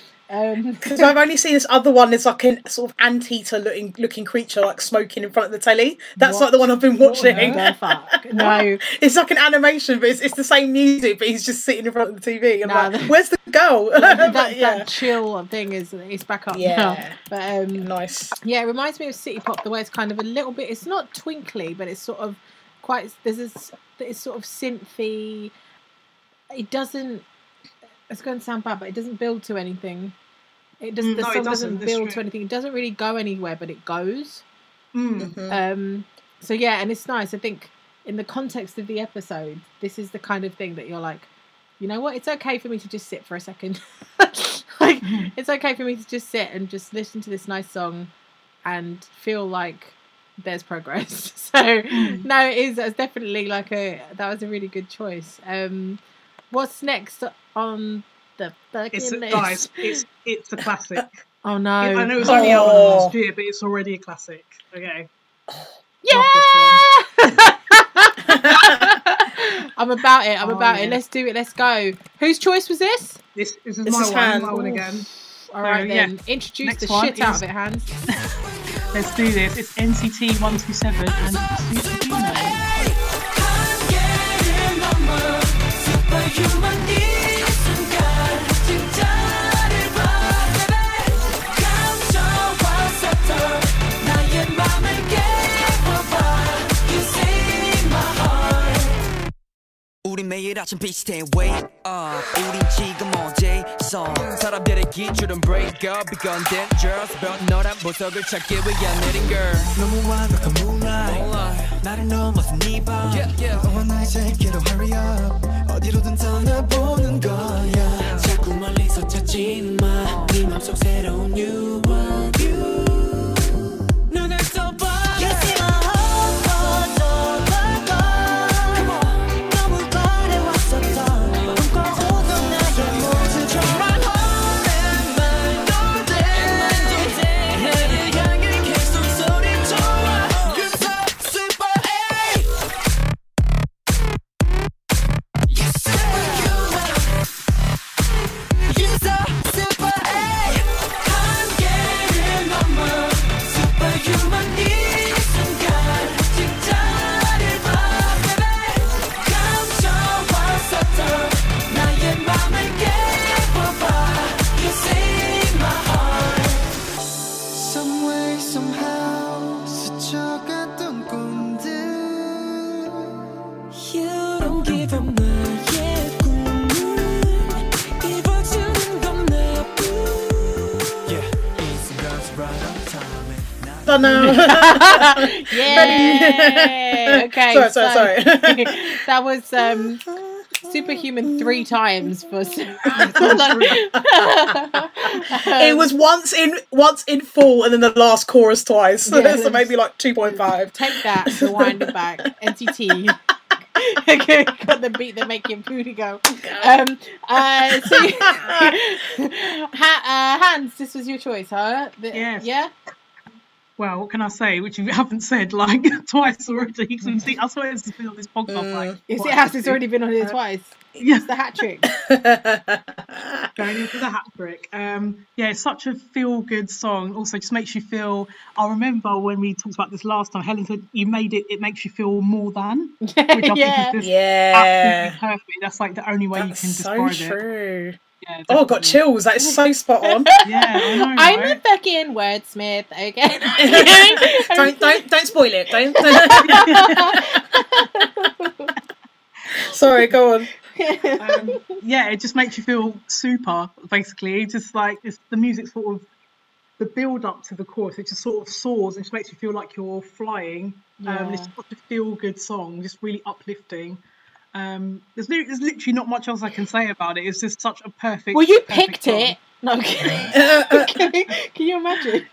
Because I've only seen this other one. It's like a sort of anteater looking creature, like smoking in front of the telly. That's like the one I've been watching. No, it's like an animation, but it's the same music. But he's just sitting in front of the TV. And I'm like, where's the girl? That chill thing is back up. Yeah, now. But nice. Yeah, it reminds me of city pop. The way it's kind of a little bit. It's not twinkly, but it's sort of quite. There's this. It's sort of synthy. It doesn't. It's going to sound bad, but it doesn't build to anything. The song doesn't build to anything. It doesn't really go anywhere, but it goes. Mm-hmm. So yeah, and it's nice. I think in the context of the episode, this is the kind of thing that you're like, you know what? It's okay for me to just sit for a second. It's okay for me to just sit and just listen to this nice song and feel like there's progress. So no, it's definitely like that was a really good choice. What's next on the fucking list? Guys, it's a classic. Oh no! I know it was only out last year, but it's already a classic. Okay. Yeah. I'm about it. I'm about it. Let's do it. Let's go. Whose choice was this? This is my one. My one again. All right then. Yeah. Introduce next the shit out of it, Hans. Let's do this. It's NCT 127 and NCT. That was Superhuman 3 times for. It was once in full, and then the last chorus twice. So, yeah, so maybe like 2.5. Take that, rewind it back. NCT. Okay, got the beat that make your booty go. So Hans, this was your choice, huh? Yes. Yeah. Well, what can I say? Which you haven't said like twice already. I swear it's been on this podcast. It has. It's already been on here twice. Yes, yeah. The hat trick. Going into the hat trick. Yeah, it's such a feel-good song. Also, just makes you feel. I remember when we talked about this last time. Helen said you made it. It makes you feel more than. Which I think is just absolutely perfect. That's like the only way you can describe it. So true. Yeah, oh, got chills. That is so spot on. Yeah, I know, right? I'm a fucking wordsmith. Okay, don't spoil it. Don't. Sorry, go on. Yeah, it just makes you feel super. Basically, just like the music, sort of the build up to the chorus. It just sort of soars and just makes you feel like you're flying. Yeah. It's such a feel good song. Just really uplifting. There's literally not much else I can say about it. It's just such a perfect. Well, you perfect picked song. It. No, I'm kidding. Can you imagine?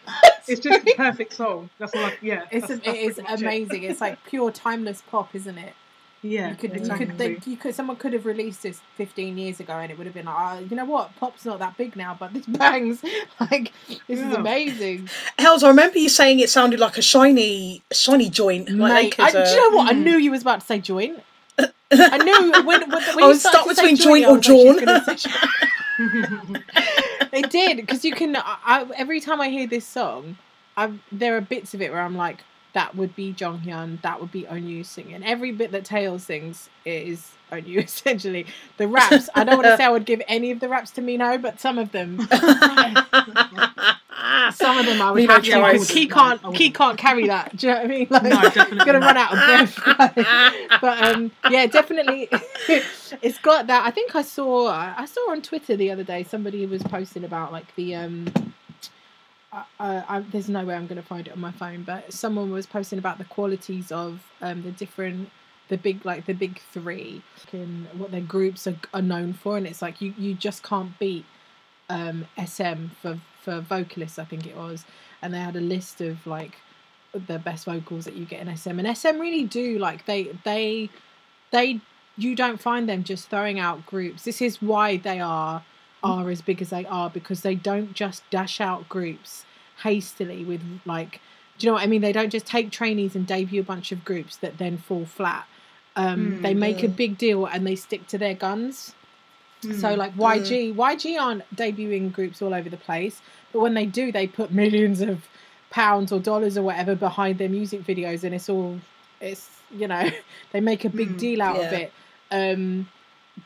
It's just a perfect song. That's all. Yeah, it is amazing. It's like pure timeless pop, isn't it? Yeah, you could. Someone could have released this 15 years ago, and it would have been like, you know what, pop's not that big now, but this bangs. Like, this is amazing. Hells, I remember you saying it sounded like a SHINee joint. Like, mate, do you know what? I knew you was about to say joint. I knew when I was stuck between joint or drawn. It did, because you can. Every time I hear this song, there are bits of it where I'm like, that would be Jonghyun, that would be Onyu singing. Every bit that Taeyeol sings is Onyu, essentially. The raps, I don't want to say I would give any of the raps to Mino, but some of them. Some of them I would have to, because he can't carry that. Do you know what I mean? Like, no, definitely gonna run out of breath. But yeah, definitely, it's got that. I think I saw on Twitter the other day somebody was posting about like the there's no way I'm gonna find it on my phone, but someone was posting about the qualities of the big three and what their groups are known for, and it's like you just can't beat SM for vocalists, I think it was, and they had a list of like the best vocals that you get in SM, and SM really do like they you don't find them just throwing out groups. This is why they are as big as they are, because they don't just dash out groups hastily with like, do you know what I mean? They don't just take trainees and debut a bunch of groups that then fall flat. They make a big deal and they stick to their guns. So like YG aren't debuting groups all over the place, but when they do, they put millions of pounds or dollars or whatever behind their music videos, and it's you know, they make a big deal out of it.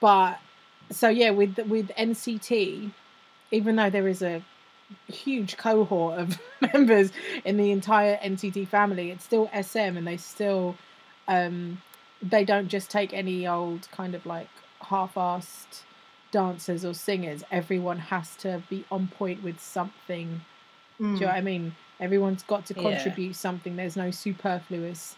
But so yeah, with NCT, even though there is a huge cohort of members in the entire NCT family, it's still SM, and they still they don't just take any old kind of like half-assed dancers or singers. Everyone has to be on point with something. Do you know what I mean? Everyone's got to contribute something. There's no superfluous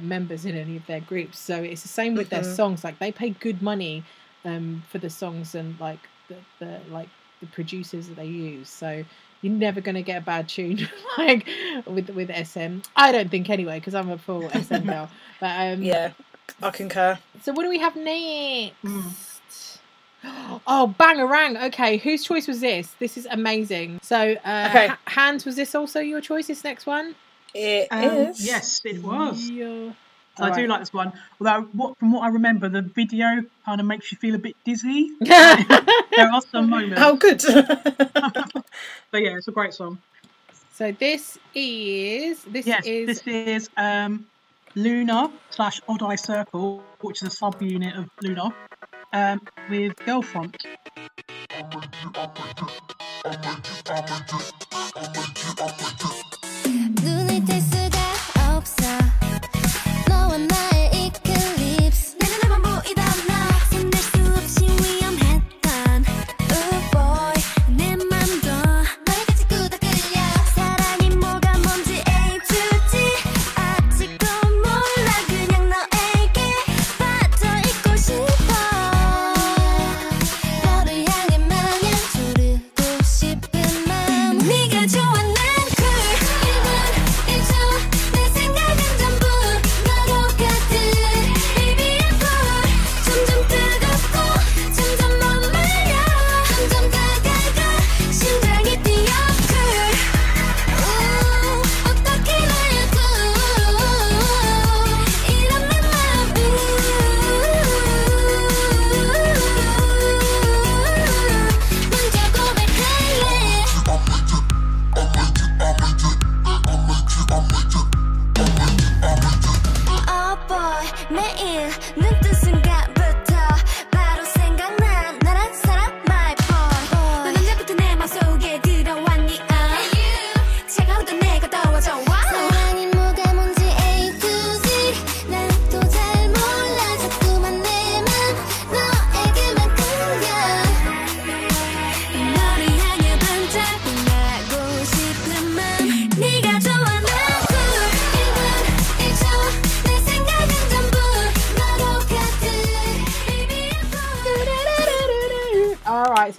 members in any of their groups. So it's the same with their songs. Like, they pay good money for the songs and like the producers that they use. So you're never going to get a bad tune like with SM. I don't think anyway, because I'm a full SM girl. But yeah, I concur. So what do we have next? Oh, bangarang. Okay, whose choice was this? This is amazing. So, okay. Hans, was this also your choice, this next one? It is. Yes, it was. Yeah. So I do like this one. Although, from what I remember, the video kind of makes you feel a bit dizzy. There are some moments. Oh, good. But yeah, it's a great song. So this is LOONA / Odd Eye Circle, which is a subunit of LOONA. With Girlfront.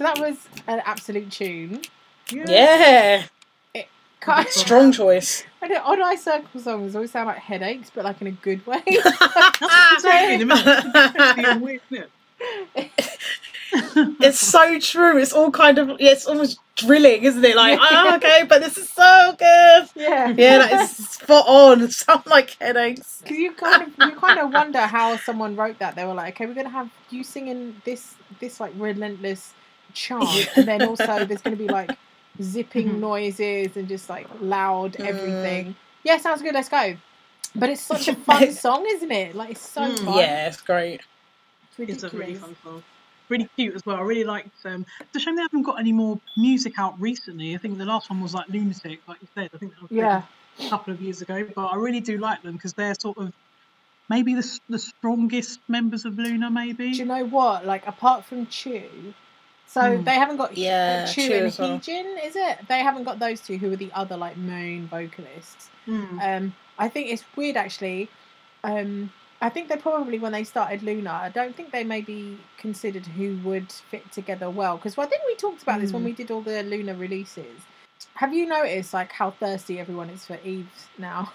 Right, so that was an absolute tune. Yeah. Strong choice. I know, Odd Eye Circle songs always sound like headaches, but like in a good way. It's so true. It's all kind of, yeah, it's almost drilling, isn't it? Like, oh, okay, but this is so good. Yeah, yeah, that is spot on. Sound like headaches. Because you kind of wonder how someone wrote that. They were like, okay, we're gonna have you singing this like relentless chant, and then also there's gonna be like zipping noises and just like loud everything. Yeah, sounds good. Let's go. But it's such a fun song, isn't it? Like, it's so fun. Yeah, it's great. It's a really fun song. Really cute as well. I really liked it's a shame they haven't got any more music out recently. I think the last one was like Lunatic, like you said. I think that was a couple of years ago. But I really do like them because they're sort of maybe the strongest members of LOONA, maybe. Do you know what? Like, apart from Chu, so they haven't got Chu and Heejin, is it? They haven't got those two who are the other like main vocalists. I think it's weird actually. I think they probably, when they started LOONA, I don't think they maybe considered who would fit together well. Because I think we talked about this when we did all the LOONA releases. Have you noticed, like, how thirsty everyone is for Eve's now?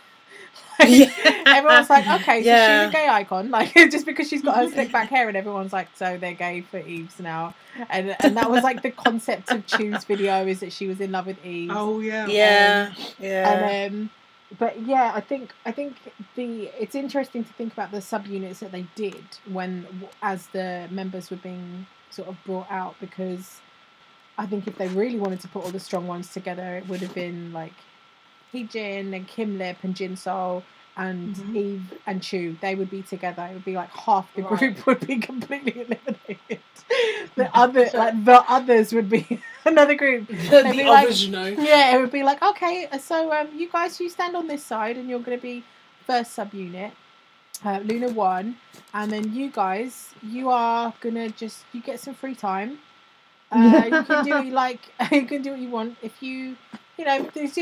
Like, everyone's like, okay, so she's a gay icon. Like, just because she's got her slick back hair and everyone's like, so they're gay for Eve's now. And that was, like, the concept of Chu's video, is that she was in love with Eve. Oh, yeah. Yeah. And but yeah, I think it's interesting to think about the subunits that they did as the members were being sort of brought out, because I think if they really wanted to put all the strong ones together, it would have been like Heejin and Kim Lip and Jin Seol and Eve and Chu. They would be together. It would be like half the group would be completely eliminated. The others would be another group. The others, you know. Yeah, it would be like, okay, so you guys, you stand on this side, and you're going to be first subunit, LOONA 1, and then you guys, you are gonna you get some free time. You can do you can do what you want. If you do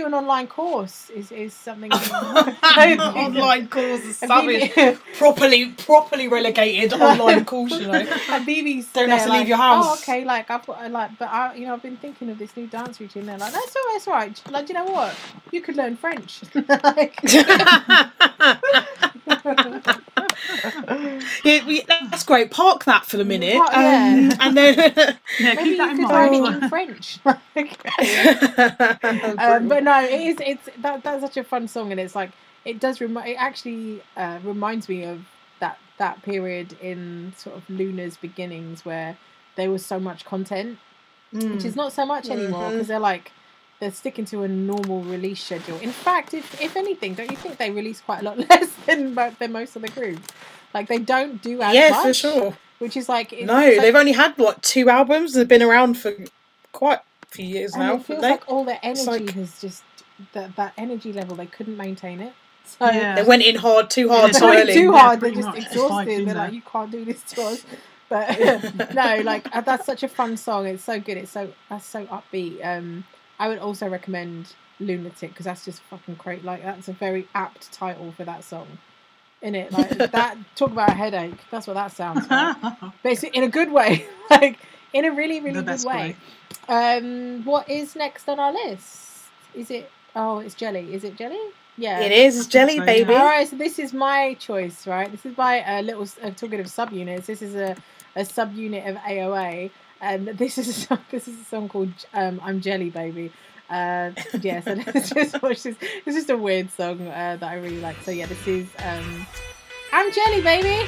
an online course is something. Online course is savage. Properly relegated online course, you know. BB's don't have to leave your house. Oh, okay. Like, I've got I've been thinking of this new dance routine. They're like, that's all right. Like, do you know what? You could learn French. Yeah, that's great. Park that for the minute, and then keep that in mind. Maybe you could learn in French. But no, it's such a fun song, and it's like it actually reminds me of that period in sort of LOONA's beginnings where there was so much content, which is not so much anymore, because they're sticking to a normal release schedule. In fact, if anything, don't you think they release quite a lot less than most of the groups? Like, they don't do as much. Yeah, for sure. Which is like... they've only had, what, 2 albums? They've been around for quite a few years now. It feels like all their energy has just... That energy level, they couldn't maintain it. So they went in too hard, so early. Too hard, they're just exhausted. They're like, you can't do this to us. But no, like, that's such a fun song. It's so good. That's so upbeat. I would also recommend Lunatic, because that's just fucking great. Like, that's a very apt title for that song, isn't it? Like, that, talk about a headache. That's what that sounds like. Basically, in a good way. Like, in a really, really good way. What is next on our list? Is it... Oh, it's Jelly. Is it Jelly? Yeah. It is Jelly, baby. All right, so this is my choice, right? This is my talking of subunits. This is a subunit of AOA. And this is a song called I'm Jelly Baby. So let's just watch this. It's just a weird song that I really like. So yeah, this is I'm Jelly Baby.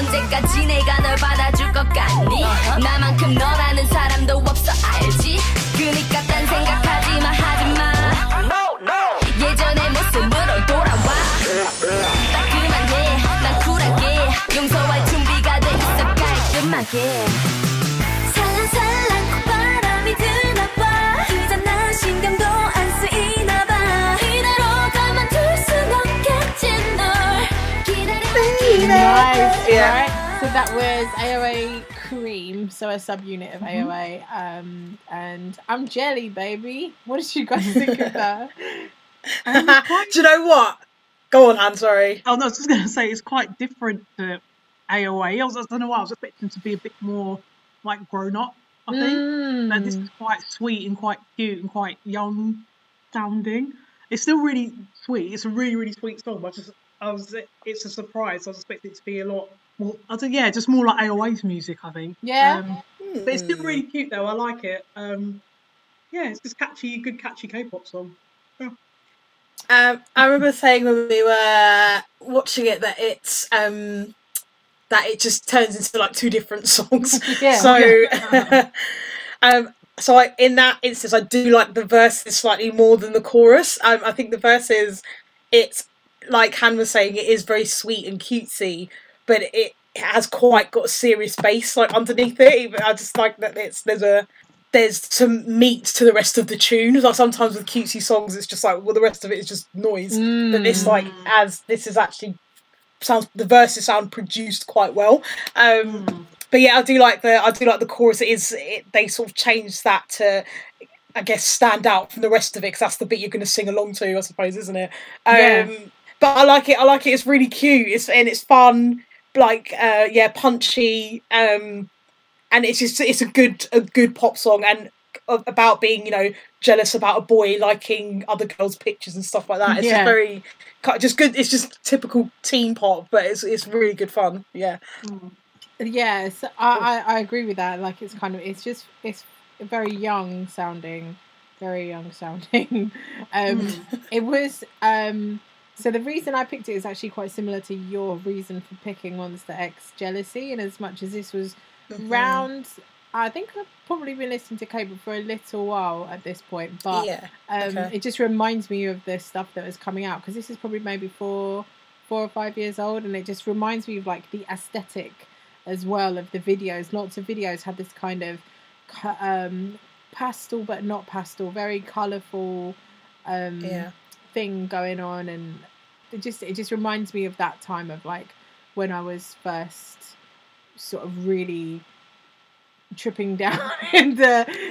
언제까지 내가 널 받아줄 것 같니? 나만큼 너라는 사람도 없어 알지? 그니까 딴 생각하지 마 하지 마 예전의 모습으로 돌아와 따끔하게 난 쿨하게 용서할 준비가 돼 있어 깔끔하게 살랑살랑 콧바람이 드나 봐 그저 난 신경도 안 쓰이나 봐 이대로 가만둘 순 없겠지 널 기다려 nice yeah. So that was AOA Cream, so a subunit of AOA, and I'm Jelly, baby. What did you guys think of that? Do you know what? Go on, Anne, sorry. Oh, no, I was just going to say it's quite different to AOA. I don't know why, I was expecting to be a bit more, like, grown-up, I think. And this is quite sweet and quite cute and quite young-sounding. It's still really sweet. It's a really, really sweet song, but it's a surprise. I was expecting it to be a lot... Well, I think, yeah, just more like AOA's music, I think. Yeah. But it's still really cute, though. I like it. Yeah, it's just catchy, good catchy K-pop song. Yeah. I remember saying when we were watching it that it's that it just turns into like two different songs. Yeah. So, yeah. So I, in that instance, I do like the verses slightly more than the chorus. I think the verses, it's like Han was saying, it is very sweet and cutesy. But it has quite got a serious bass like underneath it. I just like that there's some meat to the rest of the tune. Like sometimes with cutesy songs, it's just like well, the rest of it is just noise. But this like as this is actually sounds the verses sound produced quite well. But yeah, I do like the chorus. They sort of changed that to I guess stand out from the rest of it because that's the bit you're going to sing along to, I suppose, isn't it? Yeah. But I like it. It's really cute. It's fun. Like punchy, and it's just it's a good pop song and about being jealous about a boy liking other girls' pictures and stuff like that. It's just very just good. It's just typical teen pop, but it's really good fun. Yeah, yes, I agree with that. Like it's kind of it's very young sounding, It was So the reason I picked it is actually quite similar to your reason for picking Monsta X, Jealousy, and as much as this was round, I think I've probably been listening to K-pop for a little while at this point, but it just reminds me of the stuff that was coming out, because this is probably maybe four or 5 years old, and it just reminds me of like the aesthetic as well of the videos. Lots of videos had this kind of pastel but not pastel, very colourful thing going on, and it just reminds me of that time of like when I was first sort of really tripping down and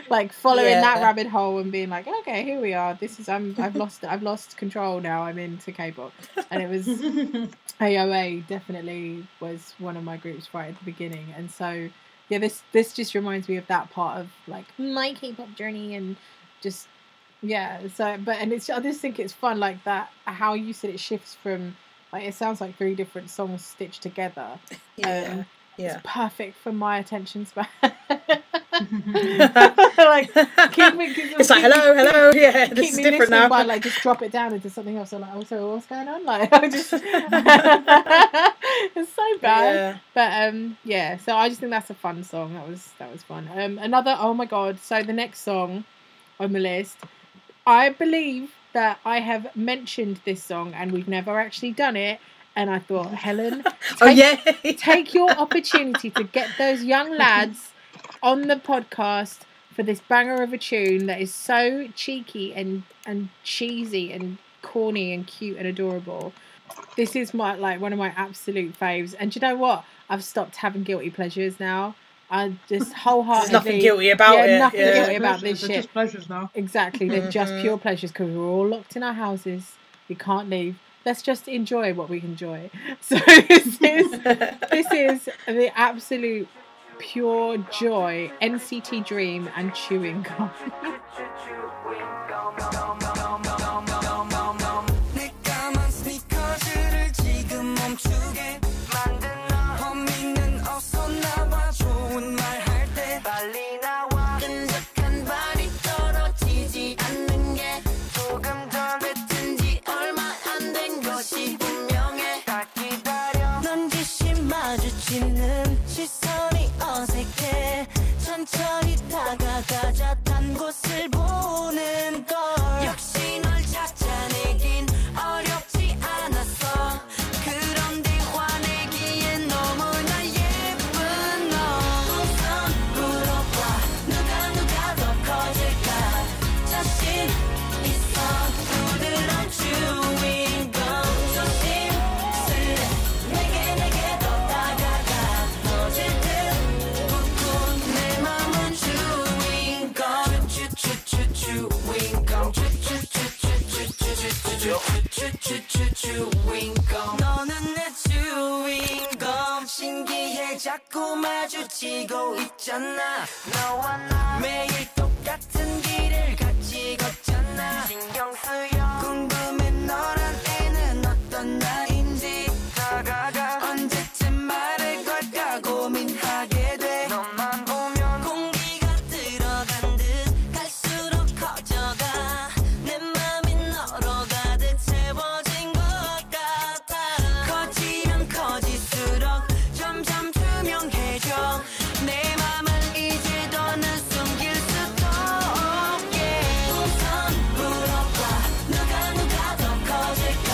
like following that rabbit hole and being like, okay, here we are, this is I've lost control now, I'm into K-pop. And it was AOA definitely was one of my groups right at the beginning, and so yeah, this just reminds me of that part of like my K-pop journey and just I just think it's fun like that. How you said it shifts from, like it sounds like three different songs stitched together. Yeah. It's perfect for my attention span. Like keep me. It's like hello. Yeah, this is different now. By, like just drop it down into something else. I'm like, oh, so what's going on? Like I just, it's so bad. Yeah. But yeah. So I just think that's a fun song. That was fun. Another. Oh my god. So the next song on the list. I believe that I have mentioned this song and we've never actually done it. And I thought, Helen, take your opportunity to get those young lads on the podcast for this banger of a tune that is so cheeky and cheesy and corny and cute and adorable. This is one of my absolute faves. And do you know what? I've stopped having guilty pleasures now. I just wholeheartedly... There's nothing guilty about it. Nothing guilty about this shit. They're just pleasures now. Exactly, they're just pure pleasures because we're all locked in our houses. We can't leave. Let's just enjoy what we enjoy. So this is the absolute pure joy. NCT Dream and Chewing Gum. 마주치는 시선이 어색해. 천천히 다가가자 단 곳을 보는 걸. 역시 널 찾아내긴 어렵지 않았어. 그런데 화내기엔 너무나 예쁜 너. 우선 물어봐 누가 더 커질까. 자신 있어 부드러운 주인공. 조심스레 내게 더 다가가. 터질 듯 웃고 내 맘은 주인공. 주인공 주인공. 너는 내 주인공. 신기해 자꾸 마주치고 있잖아. 너와 나 매일 똑같은 길을 같이 걷잖아. 신경 쓰여 궁금해 너란 애는 어떤 나인지. 다가가 언제쯤 말을 걸까 고민하게 돼. 너만 보면 공기가 들어간 듯 갈수록 커져가. 내 맘이 너로 가득 채워진 것 같아. 커지면 커질수록 점점 투명해져. 내 맘을 이제 더는 숨길 수도 없게. 우선 물어봐 누가 더 커질까.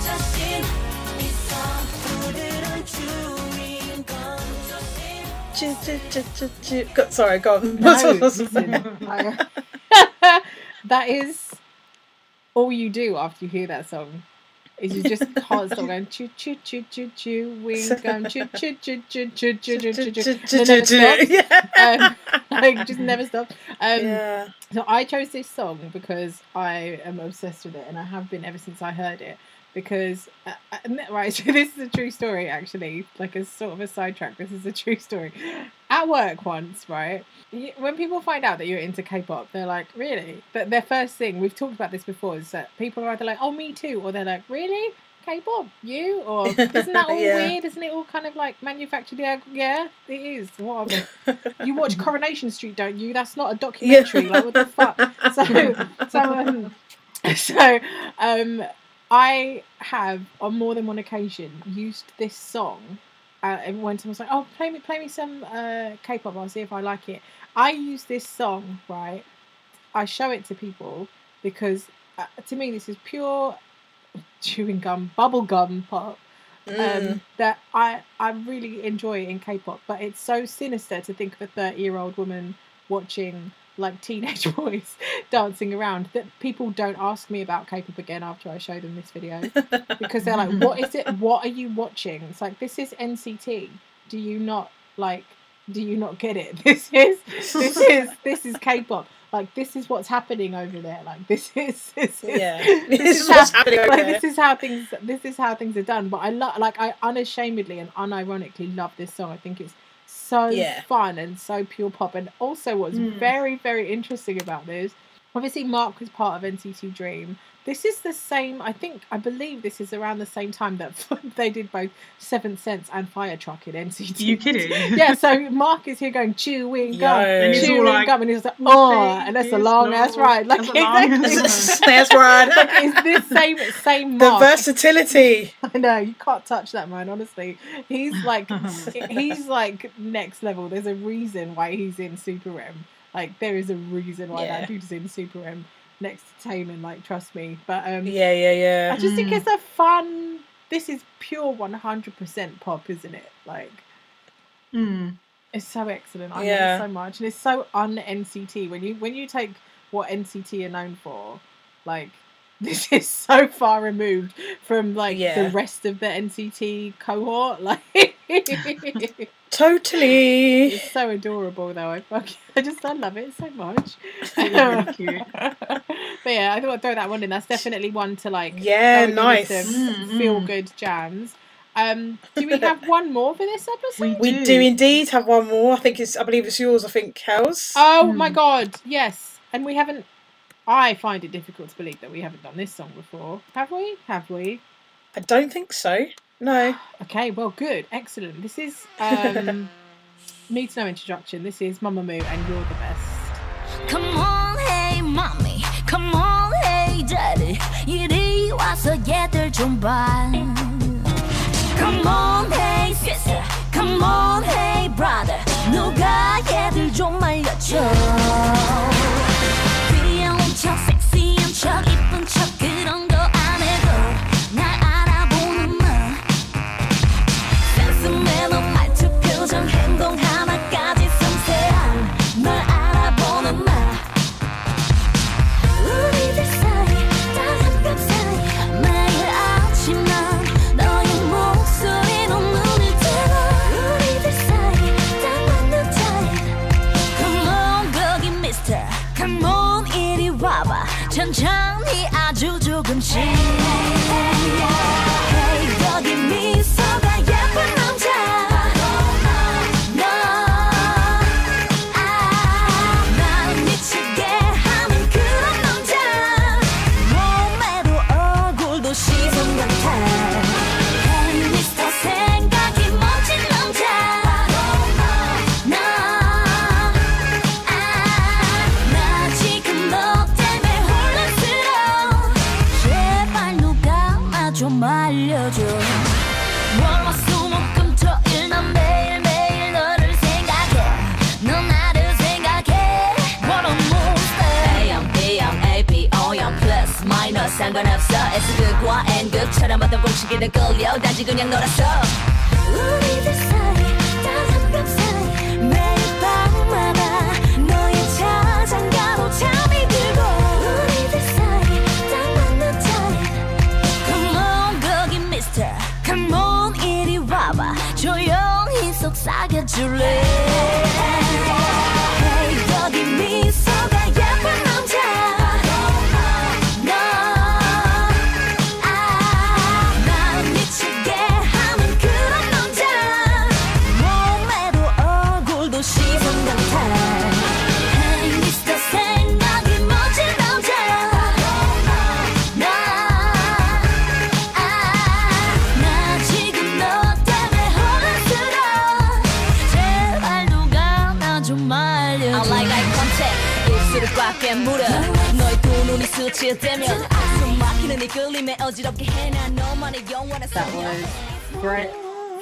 자신 있어 부드러운 주인공. Sorry, go on. That is all you do after you hear that song. Is you just can't stop going choo choo choo choo choo wing gum choo choo choo choo choo choo choo choo choo. It never stops. Like just never stops. Yeah. So I chose this song because I am obsessed with it, and I have been ever since I heard it. Because right, so this is a true story actually. Like a sort of a sidetrack. This is a true story. At work once, right? When people find out that you're into K-pop, they're like, "Really?" But their first thing, we've talked about this before, is that people are either like, "Oh, me too," or they're like, "Really? K-pop? You?" Or isn't that all weird? Isn't it all kind of like manufactured? Yeah, it is. What you watch Coronation Street, don't you? That's not a documentary. Like what the fuck? So I have, on more than one occasion, used this song. And when someone's like, "Oh, play me some K-pop, I'll see if I like it." I use this song, right? I show it to people because, to me, this is pure chewing gum, bubble gum pop that I really enjoy in K-pop. But it's so sinister to think of a 30-year-old woman watching like teenage boys dancing around, that people don't ask me about K-pop again after I show them this video because they're like, "What is it? What are you watching?" It's like, this is NCT. Do you not get it? This is K-pop. Like, this is what's happening over there. Like, this is how things are done. But I love, like, I unashamedly and unironically love this song. I think it's so fun and so pure pop. And also what's very, very interesting about this, obviously Mark was part of NCT Dream. This is the same, I believe this is around the same time that they did both Seventh Sense and Fire Truck in NCT. Are you kidding? Yeah, so Mark is here going, "Chewing gum, chewing gum," and he's like, "Oh, and that's a long ass ride." Like, that's right. It's this same Mark. The versatility. I know, you can't touch that man, honestly. He's like next level. There's a reason why he's in Super M. Like, there is a reason why that dude's in Super M. Next to Taemin, like, trust me. But I just think it's a fun. This is pure 100% pop, isn't it? Like, it's so excellent. I love it so much, and it's so un-NCT when you take what NCT are known for. Like, this is so far removed from like the rest of the NCT cohort. Like, totally. It's so adorable, though. I love it so much. Really cute. But yeah, I thought I'd throw that one in. That's definitely one to like. Yeah, nice. Feel good jams. Do we have one more for this episode? We do indeed have one more. I believe it's yours. I think Kel's. Oh my god, yes. And we haven't. I find it difficult to believe that we haven't done this song before. Have we? I don't think so. No. Okay, well, good. Excellent. This is needs no introduction. This is Mamamoo and You're the Best. Come on, hey, mommy. Come on, hey, daddy. 이리 와서 얘들 좀 봐. Come on, hey, sister.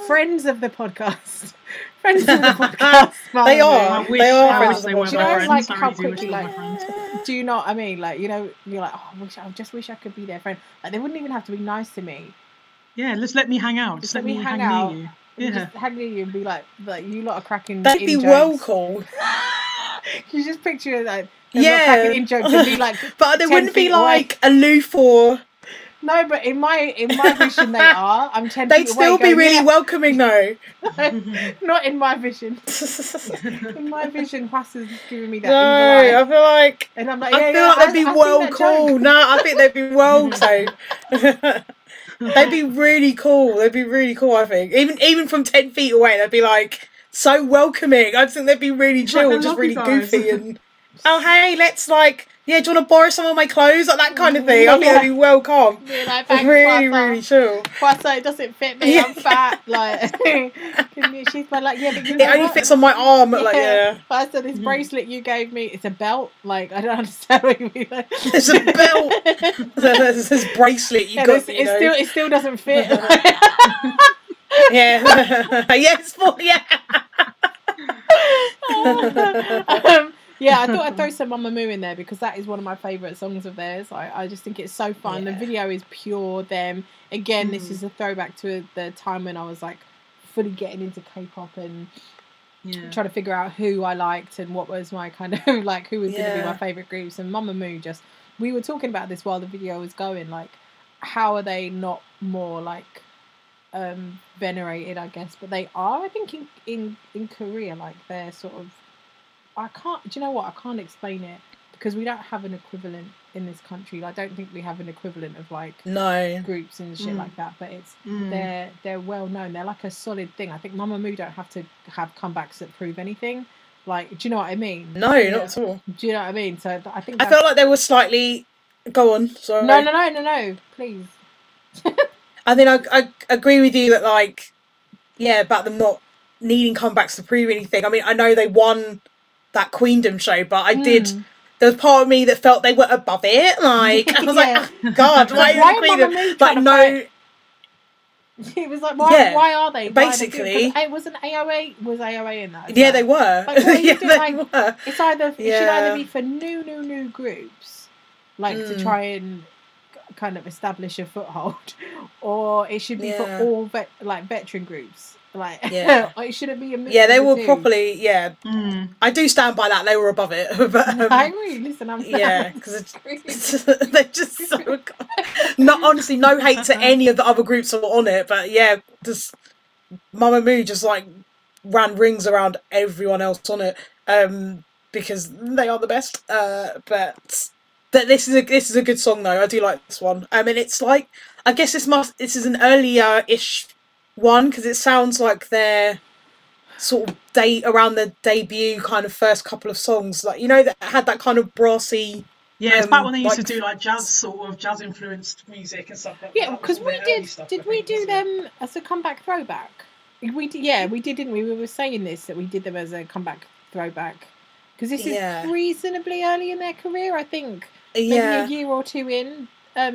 Friends of the podcast. Friends of the podcast. They are. They are. Do you know, like, how quickly, like, do you know what I mean? Like, you know, you're like, oh, I just wish I could be their friend. Like, they wouldn't even have to be nice to me. Yeah, just let me hang out. Just let me hang out. Near you. Yeah. Just hang near you and be like you lot are cracking. That'd be well cool. You just picture like, yeah, cracking in jokes and be like, but they wouldn't be like aloof or. No, but in my vision they are. I'm 10 feet away. They'd still be really welcoming though. No, not in my vision. In my vision, Huas is giving me that. No, I feel like, and I'm like, I feel like they'd be well cool. No, I think they'd be well so. They'd be really cool. They'd be really cool. I think even from 10 feet away, they'd be like so welcoming. I think they'd be really chill, just really goofy and. Oh hey, let's like. Yeah, do you want to borrow some of my clothes? Like that kind of thing. I think that'd be well calm. Yeah, like, thanks, really, Quasa. Really chill. Quasa, it doesn't fit me. Yeah. I'm fat. Like, she's like, yeah, but you know it only fits on my arm. Yeah. Like, yeah. Quasa, this bracelet you gave me, it's a belt. Like, I don't understand what you mean. It's a belt. There's this bracelet you got. It still doesn't fit. Yeah. Yes, yeah. Yeah, I thought I'd throw some Mamamoo in there because that is one of my favourite songs of theirs. I just think it's so fun. Yeah. The video is pure them. Again, this is a throwback to the time when I was like fully getting into K-pop and trying to figure out who I liked and what was my kind of like who was going to be my favourite groups. And Mamamoo just, we were talking about this while the video was going, like how are they not more like venerated, I guess. But they are, I think in Korea, like they're sort of, I can't, do you know what, I can't explain it because we don't have an equivalent in this country. I don't think we have an equivalent of like groups and shit like that, but it's they're well known, they're like a solid thing. I think Mamamoo don't have to have comebacks that prove anything, like, do you know what I mean? No, not at all. Do you know what I mean? So I think I felt like they were slightly, go on, sorry. No, please. I think I agree with you that, like, yeah, about them not needing comebacks to prove anything. I mean, I know they won that Queendom show, but I did. There was part of me that felt they were above it. Like I was like, oh, God, why is Queendom? Like no, It was like, why are they? Basically. Was AOA in that? Yeah, well? They were. Like, what are you doing? They were. It's either, it should either be for new groups, like to try and kind of establish a foothold, or it should be for all veteran groups. Like, it shouldn't be a mix. Yeah, they were properly, I do stand by that, they were above it. But, I agree, listen, I'm sad. Yeah, because they're just so... no, honestly, no hate to any of the other groups that were on it, but yeah, just Mamamoo just, like, ran rings around everyone else on it, because they are the best, but... That this is a good song though. I do like this one. I mean, it's like, I guess this is an earlier-ish one because it sounds like their sort of around the debut kind of first couple of songs. Like, you know, that had that kind of brassy. Yeah, it's back when they used to do like jazz, sort of jazz influenced music and stuff like that. Yeah, because we did. Did we do them as a comeback throwback? We did. Yeah, we did, didn't we? We were saying that we did them as a comeback throwback because this is reasonably early in their career, I think. Yeah, maybe a year or two in,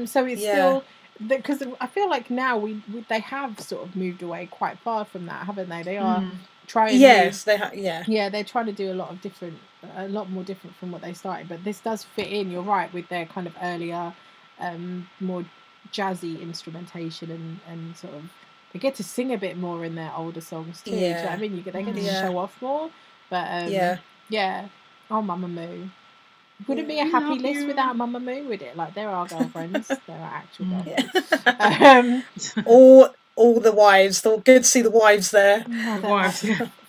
so it's still, because I feel like now they have sort of moved away quite far from that, haven't they? They are trying. Yes, they have. Yeah, yeah, they're trying to do a lot more different from what they started. But this does fit in. You're right, with their kind of earlier, more jazzy instrumentation and sort of they get to sing a bit more in their older songs too. Yeah, do you know what I mean, they get to show off more. But oh, Mamamoo. Would it be a happy list without Mamamoo, would it? Like, they're our girlfriends. They're our actual girlfriends. All the wives. Good to see the wives there. No, wives.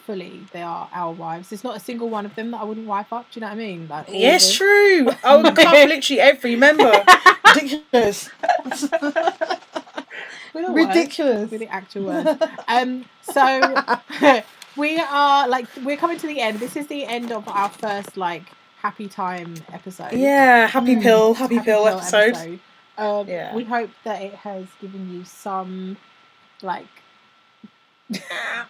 Fully, they are our wives. There's not a single one of them that I wouldn't wife up. Do you know what I mean? Like, yes, true. Oh, literally every member. Ridiculous. Ridiculous. With the actual word. So, we're coming to the end. This is the end of our first, happy time episode. Yeah, happy pill episode. We hope that it has given you some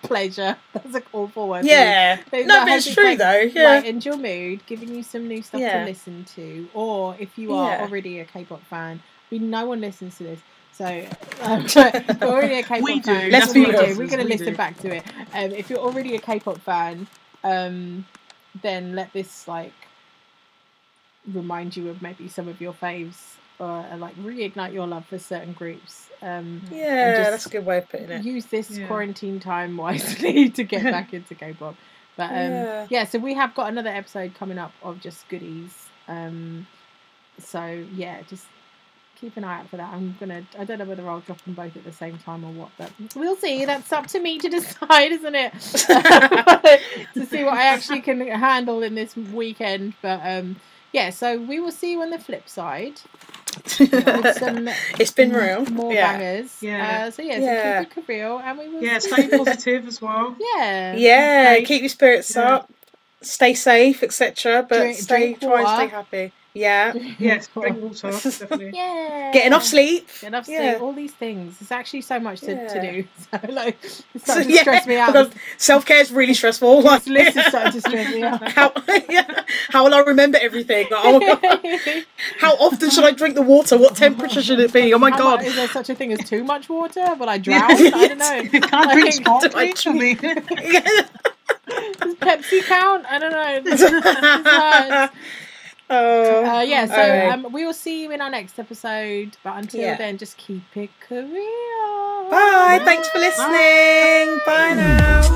pleasure. That's an awful word. Yeah, no, but it's true though. Yeah, lightened your mood, giving you some new stuff to listen to, or if you are already a K-pop fan, no one listens to this. So if you're already a K-pop fan, let's be real. We're going to listen back to it. If you're already a K-pop fan, then let this remind you of maybe some of your faves or reignite your love for certain groups. That's a good way of putting it. Use this quarantine time wisely to get back into K-pop. But so we have got another episode coming up of just goodies. So yeah, just keep an eye out for that. I don't know whether I'll drop them both at the same time or what, but we'll see. That's up to me to decide, isn't it? To see what I actually can handle in this weekend. But so we will see you on the flip side. With some it's been real. More bangers. Yeah. So keep it real, and we will. Yeah, stay positive as well. Yeah. Yeah. Okay. Keep your spirits up. Stay safe, etc. But try and stay happy. Yeah. Yes. Drink water. Definitely. Yeah. Get enough sleep. All these things. It's actually so much to do. So it's starting to stress me out. Self care is really stressful. This list is starting to stress me out. How will I remember everything? How often should I drink the water? What temperature should it be? Oh my god! Is there such a thing as too much water? Will I drown? I don't know. Can't drink Does Pepsi count? I don't know. This we will see you in our next episode, but until then, just keep it real. Bye. Thanks for listening. Bye now.